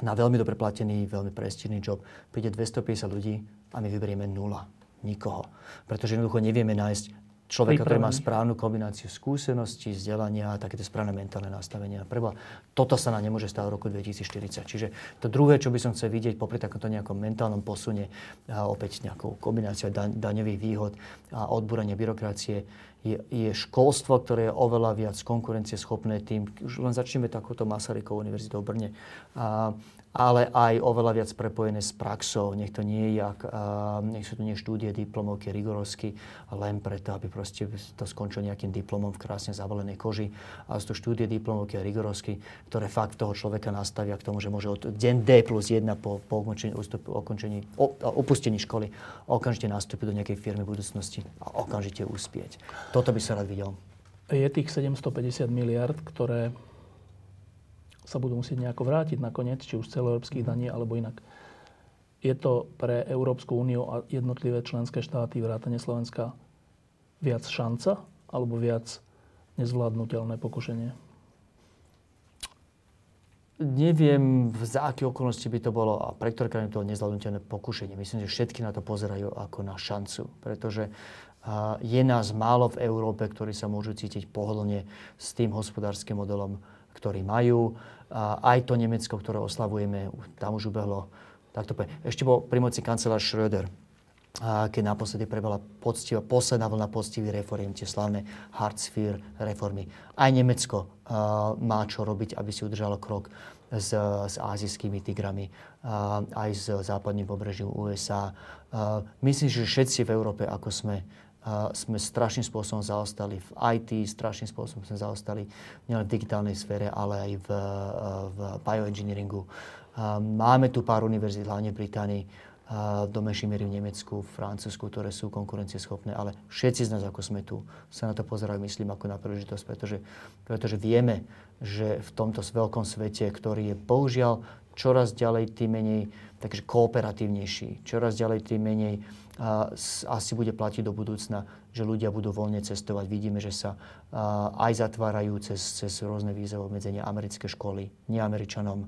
na veľmi dobre platený, veľmi prestížny job. Príde 250 ľudí a my vyberieme nula. Nikoho. Pretože jednoducho nevieme nájsť človeka, ktorý má správnu kombináciu skúseností, vzdelania a takéto správne mentálne nastavenia. Preboha, toto sa nám nemôže stať v roku 2040. Čiže to druhé, čo by som chcel vidieť popri takomto nejakom mentálnom posune, a opäť nejakou kombináciou daňových výhod a odbúrania byrokracie, je školstvo, ktoré je oveľa viac konkurencieschopné tým, už len začneme takúto Masarykovú univerzitu v Brne, ale aj oveľa viac prepojené s praxou. Nech to nie je nech sú to nie štúdie, diplomovky, rigorovsky, len preto, aby proste to skončilo nejakým diplomom v krásne zabalenej koži. A sú to štúdie, diplomovky a rigorovsky, ktoré fakt toho človeka nastavia k tomu, že môže od deň D+1 po opustení školy okamžite nastúpiť do nejakej firmy budúcnosti a okamžite uspieť. Toto by sa rád videl. Je tých 750 miliard, ktoré sa budú musieť nejako vrátiť nakoniec, či už celoeurópskych daní, alebo inak. Je to pre Európsku úniu a jednotlivé členské štáty vrátane Slovenska viac šanca, alebo viac nezvládnutelné pokušenie? Neviem, za aké okolnosti by to bolo a pre ktoré krajiny to bolo nezvládnutelné pokušenie. Myslím, že všetky na to pozerajú ako na šancu, pretože je nás málo v Európe, ktorí sa môžu cítiť pohodlne s tým hospodárskym modelom, ktorý majú. Aj to Nemecko, ktoré oslavujeme, tam už ubehlo. Ešte bol pri moci kancelár Schröder, keď naposledy prebehla posledná vlna poctivých reforiem, tie slavné Hartz-IV reformy. Aj Nemecko má čo robiť, aby si udržalo krok s ázijskými tigrami, aj s západným pobrežím USA. Myslím, že všetci v Európe, ako sme strašným spôsobom zaostali v IT, strašným spôsobom sme zaostali nielen v digitálnej sfére, ale aj v bioengineeringu. Máme tu pár univerzít, hlavne v Británii, do menšej miery v Nemecku, v Francúzsku, ktoré sú konkurencieschopné, ale všetci z nás, ako sme tu, sa na to pozerajú, myslím, ako na príležitosť, pretože vieme, že v tomto veľkom svete, ktorý je bohužiaľ čoraz ďalej tým menej takže kooperatívnejší, čoraz ďalej tým menej asi bude platiť do budúcna, že ľudia budú voľne cestovať. Vidíme, že sa aj zatvárajú cez rôzne vízové obmedzenia americké školy neameričanom.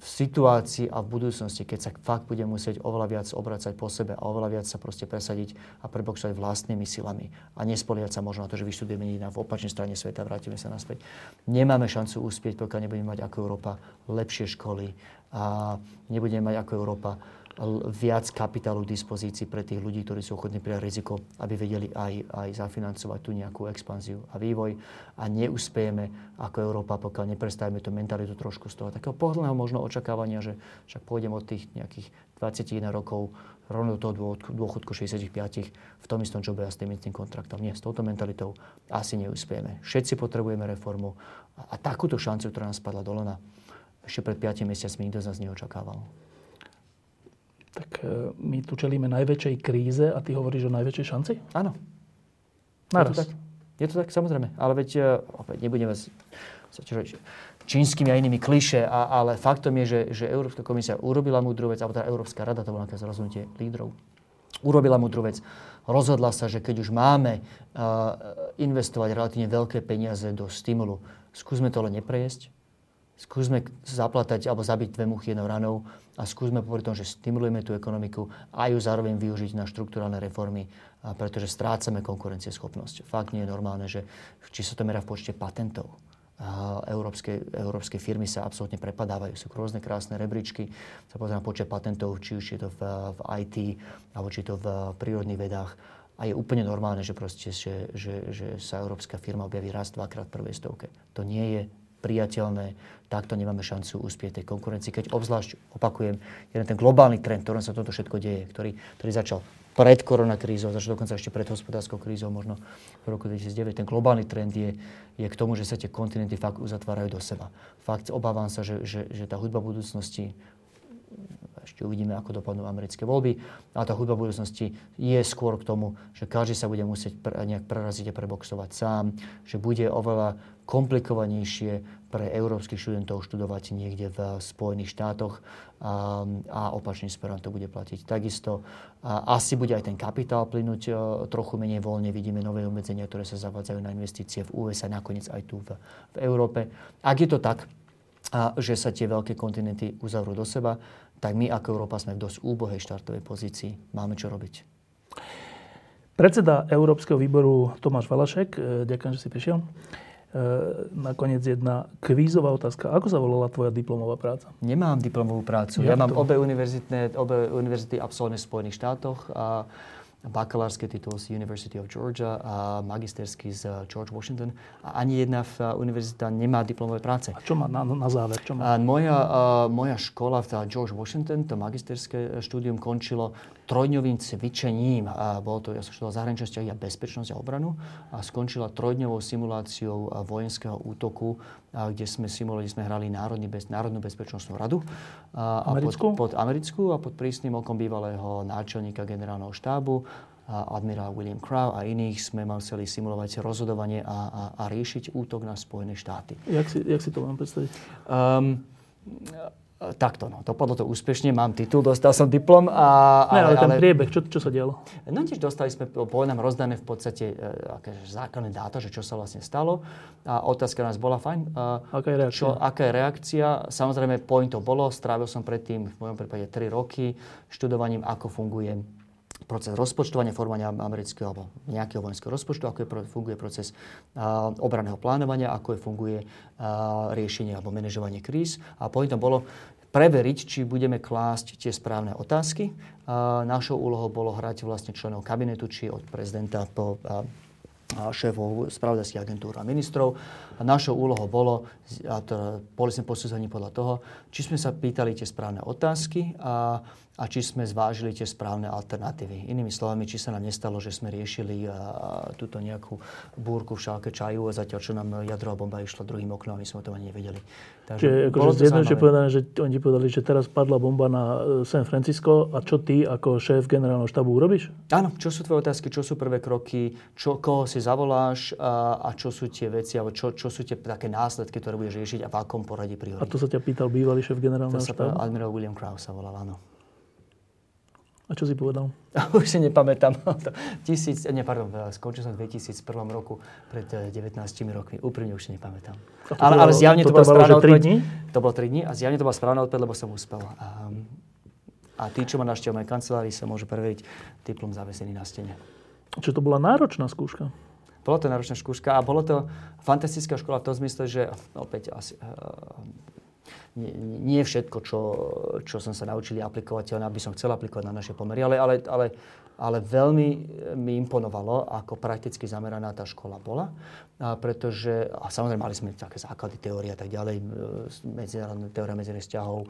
V situácii a v budúcnosti, keď sa fakt bude musieť oveľa viac obracať po sebe a oveľa viac sa proste presadiť a preboxovať vlastnými silami a nespoliehať sa možno na to, že vyštudujeme iná v opačnej strane sveta, vrátime sa naspäť. Nemáme šancu uspieť, pokiaľ nebudeme mať ako Európa lepšie školy a nebudeme mať ako Európa viac kapitálu v dispozícii pre tých ľudí, ktorí sú ochotní prijať riziko, aby vedeli aj zafinancovať tú nejakú expanziu a vývoj. A neúspejeme ako Európa, pokiaľ neprestavíme tú mentalitu trošku z toho takého pohodlného možno očakávania, že však pôjdem od tých nejakých 21 rokov rovno do toho dôchodku 65 v tom istom jobe a s tým istým kontraktom. Nie, s touto mentalitou asi neúspejeme. Všetci potrebujeme reformu a takúto šancu, ktorá nám spadla do lona, ešte pred 5 mesiacmi nikto z nás neočakával. Tak my tu čelíme najväčšej kríze a ty hovoríš o najväčšej šanci? Áno. Naraz. Je to tak, samozrejme. Ale veď, opäť nebudeme zaťažovať čínskymi a inými klišé, ale faktom je, že Európska komisia urobila múdru vec, alebo tá Európska rada, to bolo nejaké rozhodnutie lídrov, urobila múdru vec. Rozhodla sa, že keď už máme investovať relatívne veľké peniaze do stimulu, skúsme to len neprejesť. Skúsme zaplatať alebo zabiť dve muchy jednou ranou a skúsme popri tom, že stimulujeme tú ekonomiku a ju zároveň využiť na štrukturálne reformy, pretože strácame konkurencieschopnosť. Fakt nie je normálne, že či sa to merá v počte patentov. Európske firmy sa absolútne prepadávajú. Sú rôzne krásne rebríčky. Sa pozrieme na počet patentov, či už je to v IT alebo či je to v prírodných vedách. A je úplne normálne, že sa európska firma objaví raz, dvakrát v prvej stovke. To nie je priateľné, takto nemáme šancu uspieť tej konkurencii. Keď obzvlášť, opakujem, jeden ten globálny trend, ktorom sa toto všetko deje, ktorý začal pred koronakrízou, začal dokonca ešte pred hospodárskou krízou, možno v roku 2009, ten globálny trend je k tomu, že sa tie kontinenty fakt uzatvárajú do seba. Fakt obávam sa, že tá hudba budúcnosti, ešte uvidíme, ako dopadnú americké voľby, a tá hudba budúcnosti je skôr k tomu, že každý sa bude musieť nejak preraziť a preboxovať sám, že bude oveľa komplikovanejšie pre európskych študentov študovať niekde v Spojených štátoch a opačným smerom to bude platiť. Takisto asi bude aj ten kapitál plynúť trochu menej voľne. Vidíme nové obmedzenia, ktoré sa zavádzajú na investície v USA, nakoniec aj tu v Európe. Ak je to tak, že sa tie veľké kontinenty uzavrú do seba, tak my ako Európa sme v dosť úbohej štartovej pozícii. Máme čo robiť. Predseda Európskeho výboru Tomáš Valašek, ďakujem, že si prišiel. Nakoniec jedna kvízová otázka. Ako sa volala tvoja diplomová práca? Nemám diplomovú prácu. Ja mám obe univerzity absolvované v Spojených štátoch. A bakalársky titul z University of Georgia a magisterský z George Washington. A ani jedna univerzita nemá diplomové práce. A čo má na záver? Čo má? Moja škola v George Washington, to magisterské štúdium, končilo trojdňovým cvičením. Ja som študoval zahraničné vzťahy a bezpečnosť a obranu. A skončila trojdňovou simuláciou vojenského útoku, kde sme hrali Národnú bezpečnostnú radu. Americkú? Pod americkú a pod prísnym okom bývalého náčelníka generálneho štábu, admirál William Crow a iných sme museli simulovať rozhodovanie a riešiť útok na Spojené štáty. Jak si to mám predstaviť? Takto, no. Dopadlo to úspešne, mám titul, dostal som diplom. Ale ten priebeh, čo sa dialo? No tiež dostali sme, boli nám rozdané v podstate základné dáta, že čo sa vlastne stalo. A otázka nás bola fajn. Aká je reakcia? Samozrejme, point to bolo, strávil som predtým, v mojom prípade 3 roky, študovaním, ako funguje proces rozpočtovania, formovania amerického alebo nejakého vojenského rozpočtu, ako funguje proces obranného plánovania, ako funguje riešenie alebo manažovanie kríz. A pointom bolo preveriť, či budeme klásť tie správne otázky. Našou úlohou bolo hrať vlastne členov kabinetu, či od prezidenta po šéfov spravodajských agentúr a ministrov. A našou úlohou bolo, boli sme posudzovaní podľa toho, či sme sa pýtali tie správne otázky a či sme zvážili tie správne alternatívy. Inými slovami, či sa nám nestalo, že sme riešili túto nejakú búrku v šálke čaju a zatiaľ, čo nám jadrová bomba išla druhým oknom, my sme to ani nevedeli. Takže povedané, že oni ti povedali, že teraz padla bomba na San Francisco a čo ty ako šéf generálneho štábu urobíš? Áno, čo sú tvoje otázky, čo sú prvé kroky, koho si zavoláš a čo sú tie veci, alebo čo sú tie také následky, ktoré budeš riešiť a v akom poradí priority. A to sa ťa pýtal bývalý šéf generálneho štábu? Admiral William Crow sa volal, áno. A čo si povedal? Už si nepamätám. Skončil som v 2001 roku, pred 19 rokmi. Úprimne už si nepamätám. Ale zjavne to bola správna odpoveď. To bolo 3 dní a zjavne to bola správna odpoveď, lebo som uspel. A tí, čo ma navštívili v mojej kancelárii, sa môžu preveriť diplom zavesený na stene. Čo to bola náročná skúška? Bola to náročná skúška a bola to fantastická škola v tom zmysle, že opäť asi... Nie všetko, čo som sa naučil aplikovateľné, aby som chcel aplikovať na naše pomery, ale veľmi mi imponovalo, ako prakticky zameraná tá škola bola, pretože, a samozrejme mali sme také základy teórie a tak ďalej, teória medzinárodných vzťahov,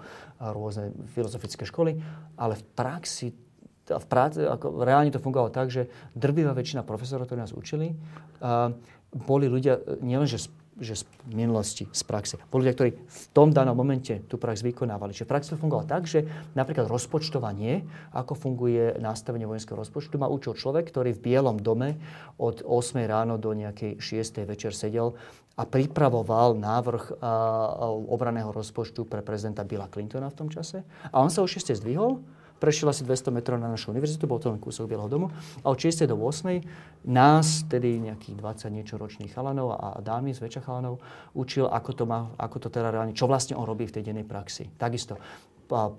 rôzne filozofické školy, ale v praxi reálne to fungovalo tak, že drvivá väčšina profesorov, ktorí nás učili, boli ľudia nielenže z minulosti, z praxe. Boli ľudia, ktorí v tom danom momente tú prax vykonávali. Čiže prax to fungovalo tak, že napríklad rozpočtovanie, ako funguje nastavenie vojenského rozpočtu, ma učil človek, ktorý v Bielom dome od 8 ráno do nejakej 6 večer sedel a pripravoval návrh obranného rozpočtu pre prezidenta Billa Clintona v tom čase. A on sa o 6 zdvihol, prešiel asi 200 metrov na našu univerzitu, bol to len kúsok Bieleho domu. A od 6. do 8. nás, tedy nejakých 20 niečo ročných chalanov a dámy z väčšia chalanov, učil, ako to teda reálne, čo vlastne on robí v tej dennej praxi. Takisto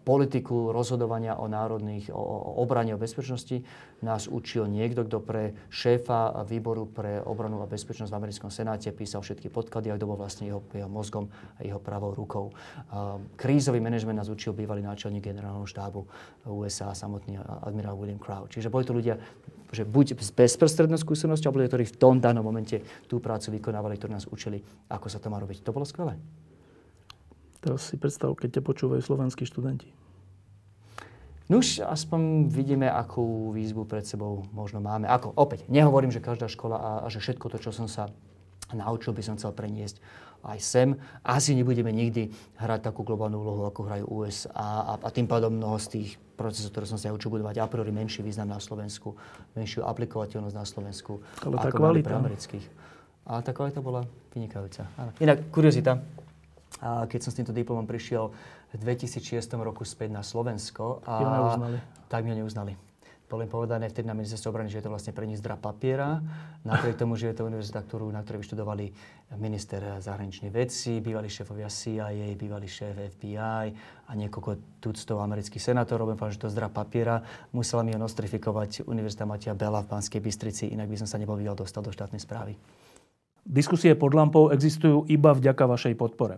politiku rozhodovania o národných, o obrane, o bezpečnosti nás učil niekto, kto pre šéfa výboru pre obranu a bezpečnosť v americkom senáte písal všetky podklady, a kto bol vlastne jeho mozgom a jeho pravou rukou. Krízový manažment nás učil bývalý náčelník generálneho štábu USA, samotný admirál William Crow. Čiže boli to ľudia, že buď s bezprostrednou skúsenosťou, alebo ktorí v tom danom momente tú prácu vykonávali, ktorí nás učili, ako sa to má robiť. To bolo skvelé. Teraz si predstav, keď ťa počúvajú slovenskí študenti. Nuž, aspoň vidíme, akú výzvu pred sebou možno máme. Opäť, nehovorím, že každá škola a že všetko to, čo som sa naučil, by som chcel preniesť aj sem. Asi nebudeme nikdy hrať takú globálnu úlohu, ako hrajú USA a tým pádom mnoho z tých procesov, ktoré som sa naučil, budú mať a priori menší význam na Slovensku, menšiu aplikovateľnosť na Slovensku, ale ako mali pre amerických. Ale tá kvalita bola vynikajúca. Áno. Inak, kuriozita. A keď som s týmto diplomom prišiel v 2006 roku späť na Slovensko, tak mi ho neuznali. bolo im povedané vtedy na ministerstve obrany, že je to vlastne pre nich zdra papiera, napriek tomu, že je to univerzita, na ktorej vyštudovali minister zahraničných vecí, bývalý šéfovia CIA, bývalý šéf FBI a niekoľko tuctov amerických senátorov, že to zdra papiera, musela mi ho nostrifikovať Univerzita Mateja Bela v Banskej Bystrici, inak by som sa nebol býval dostal do štátnej správy. Diskusie pod lampou existujú iba vďaka vašej podpore.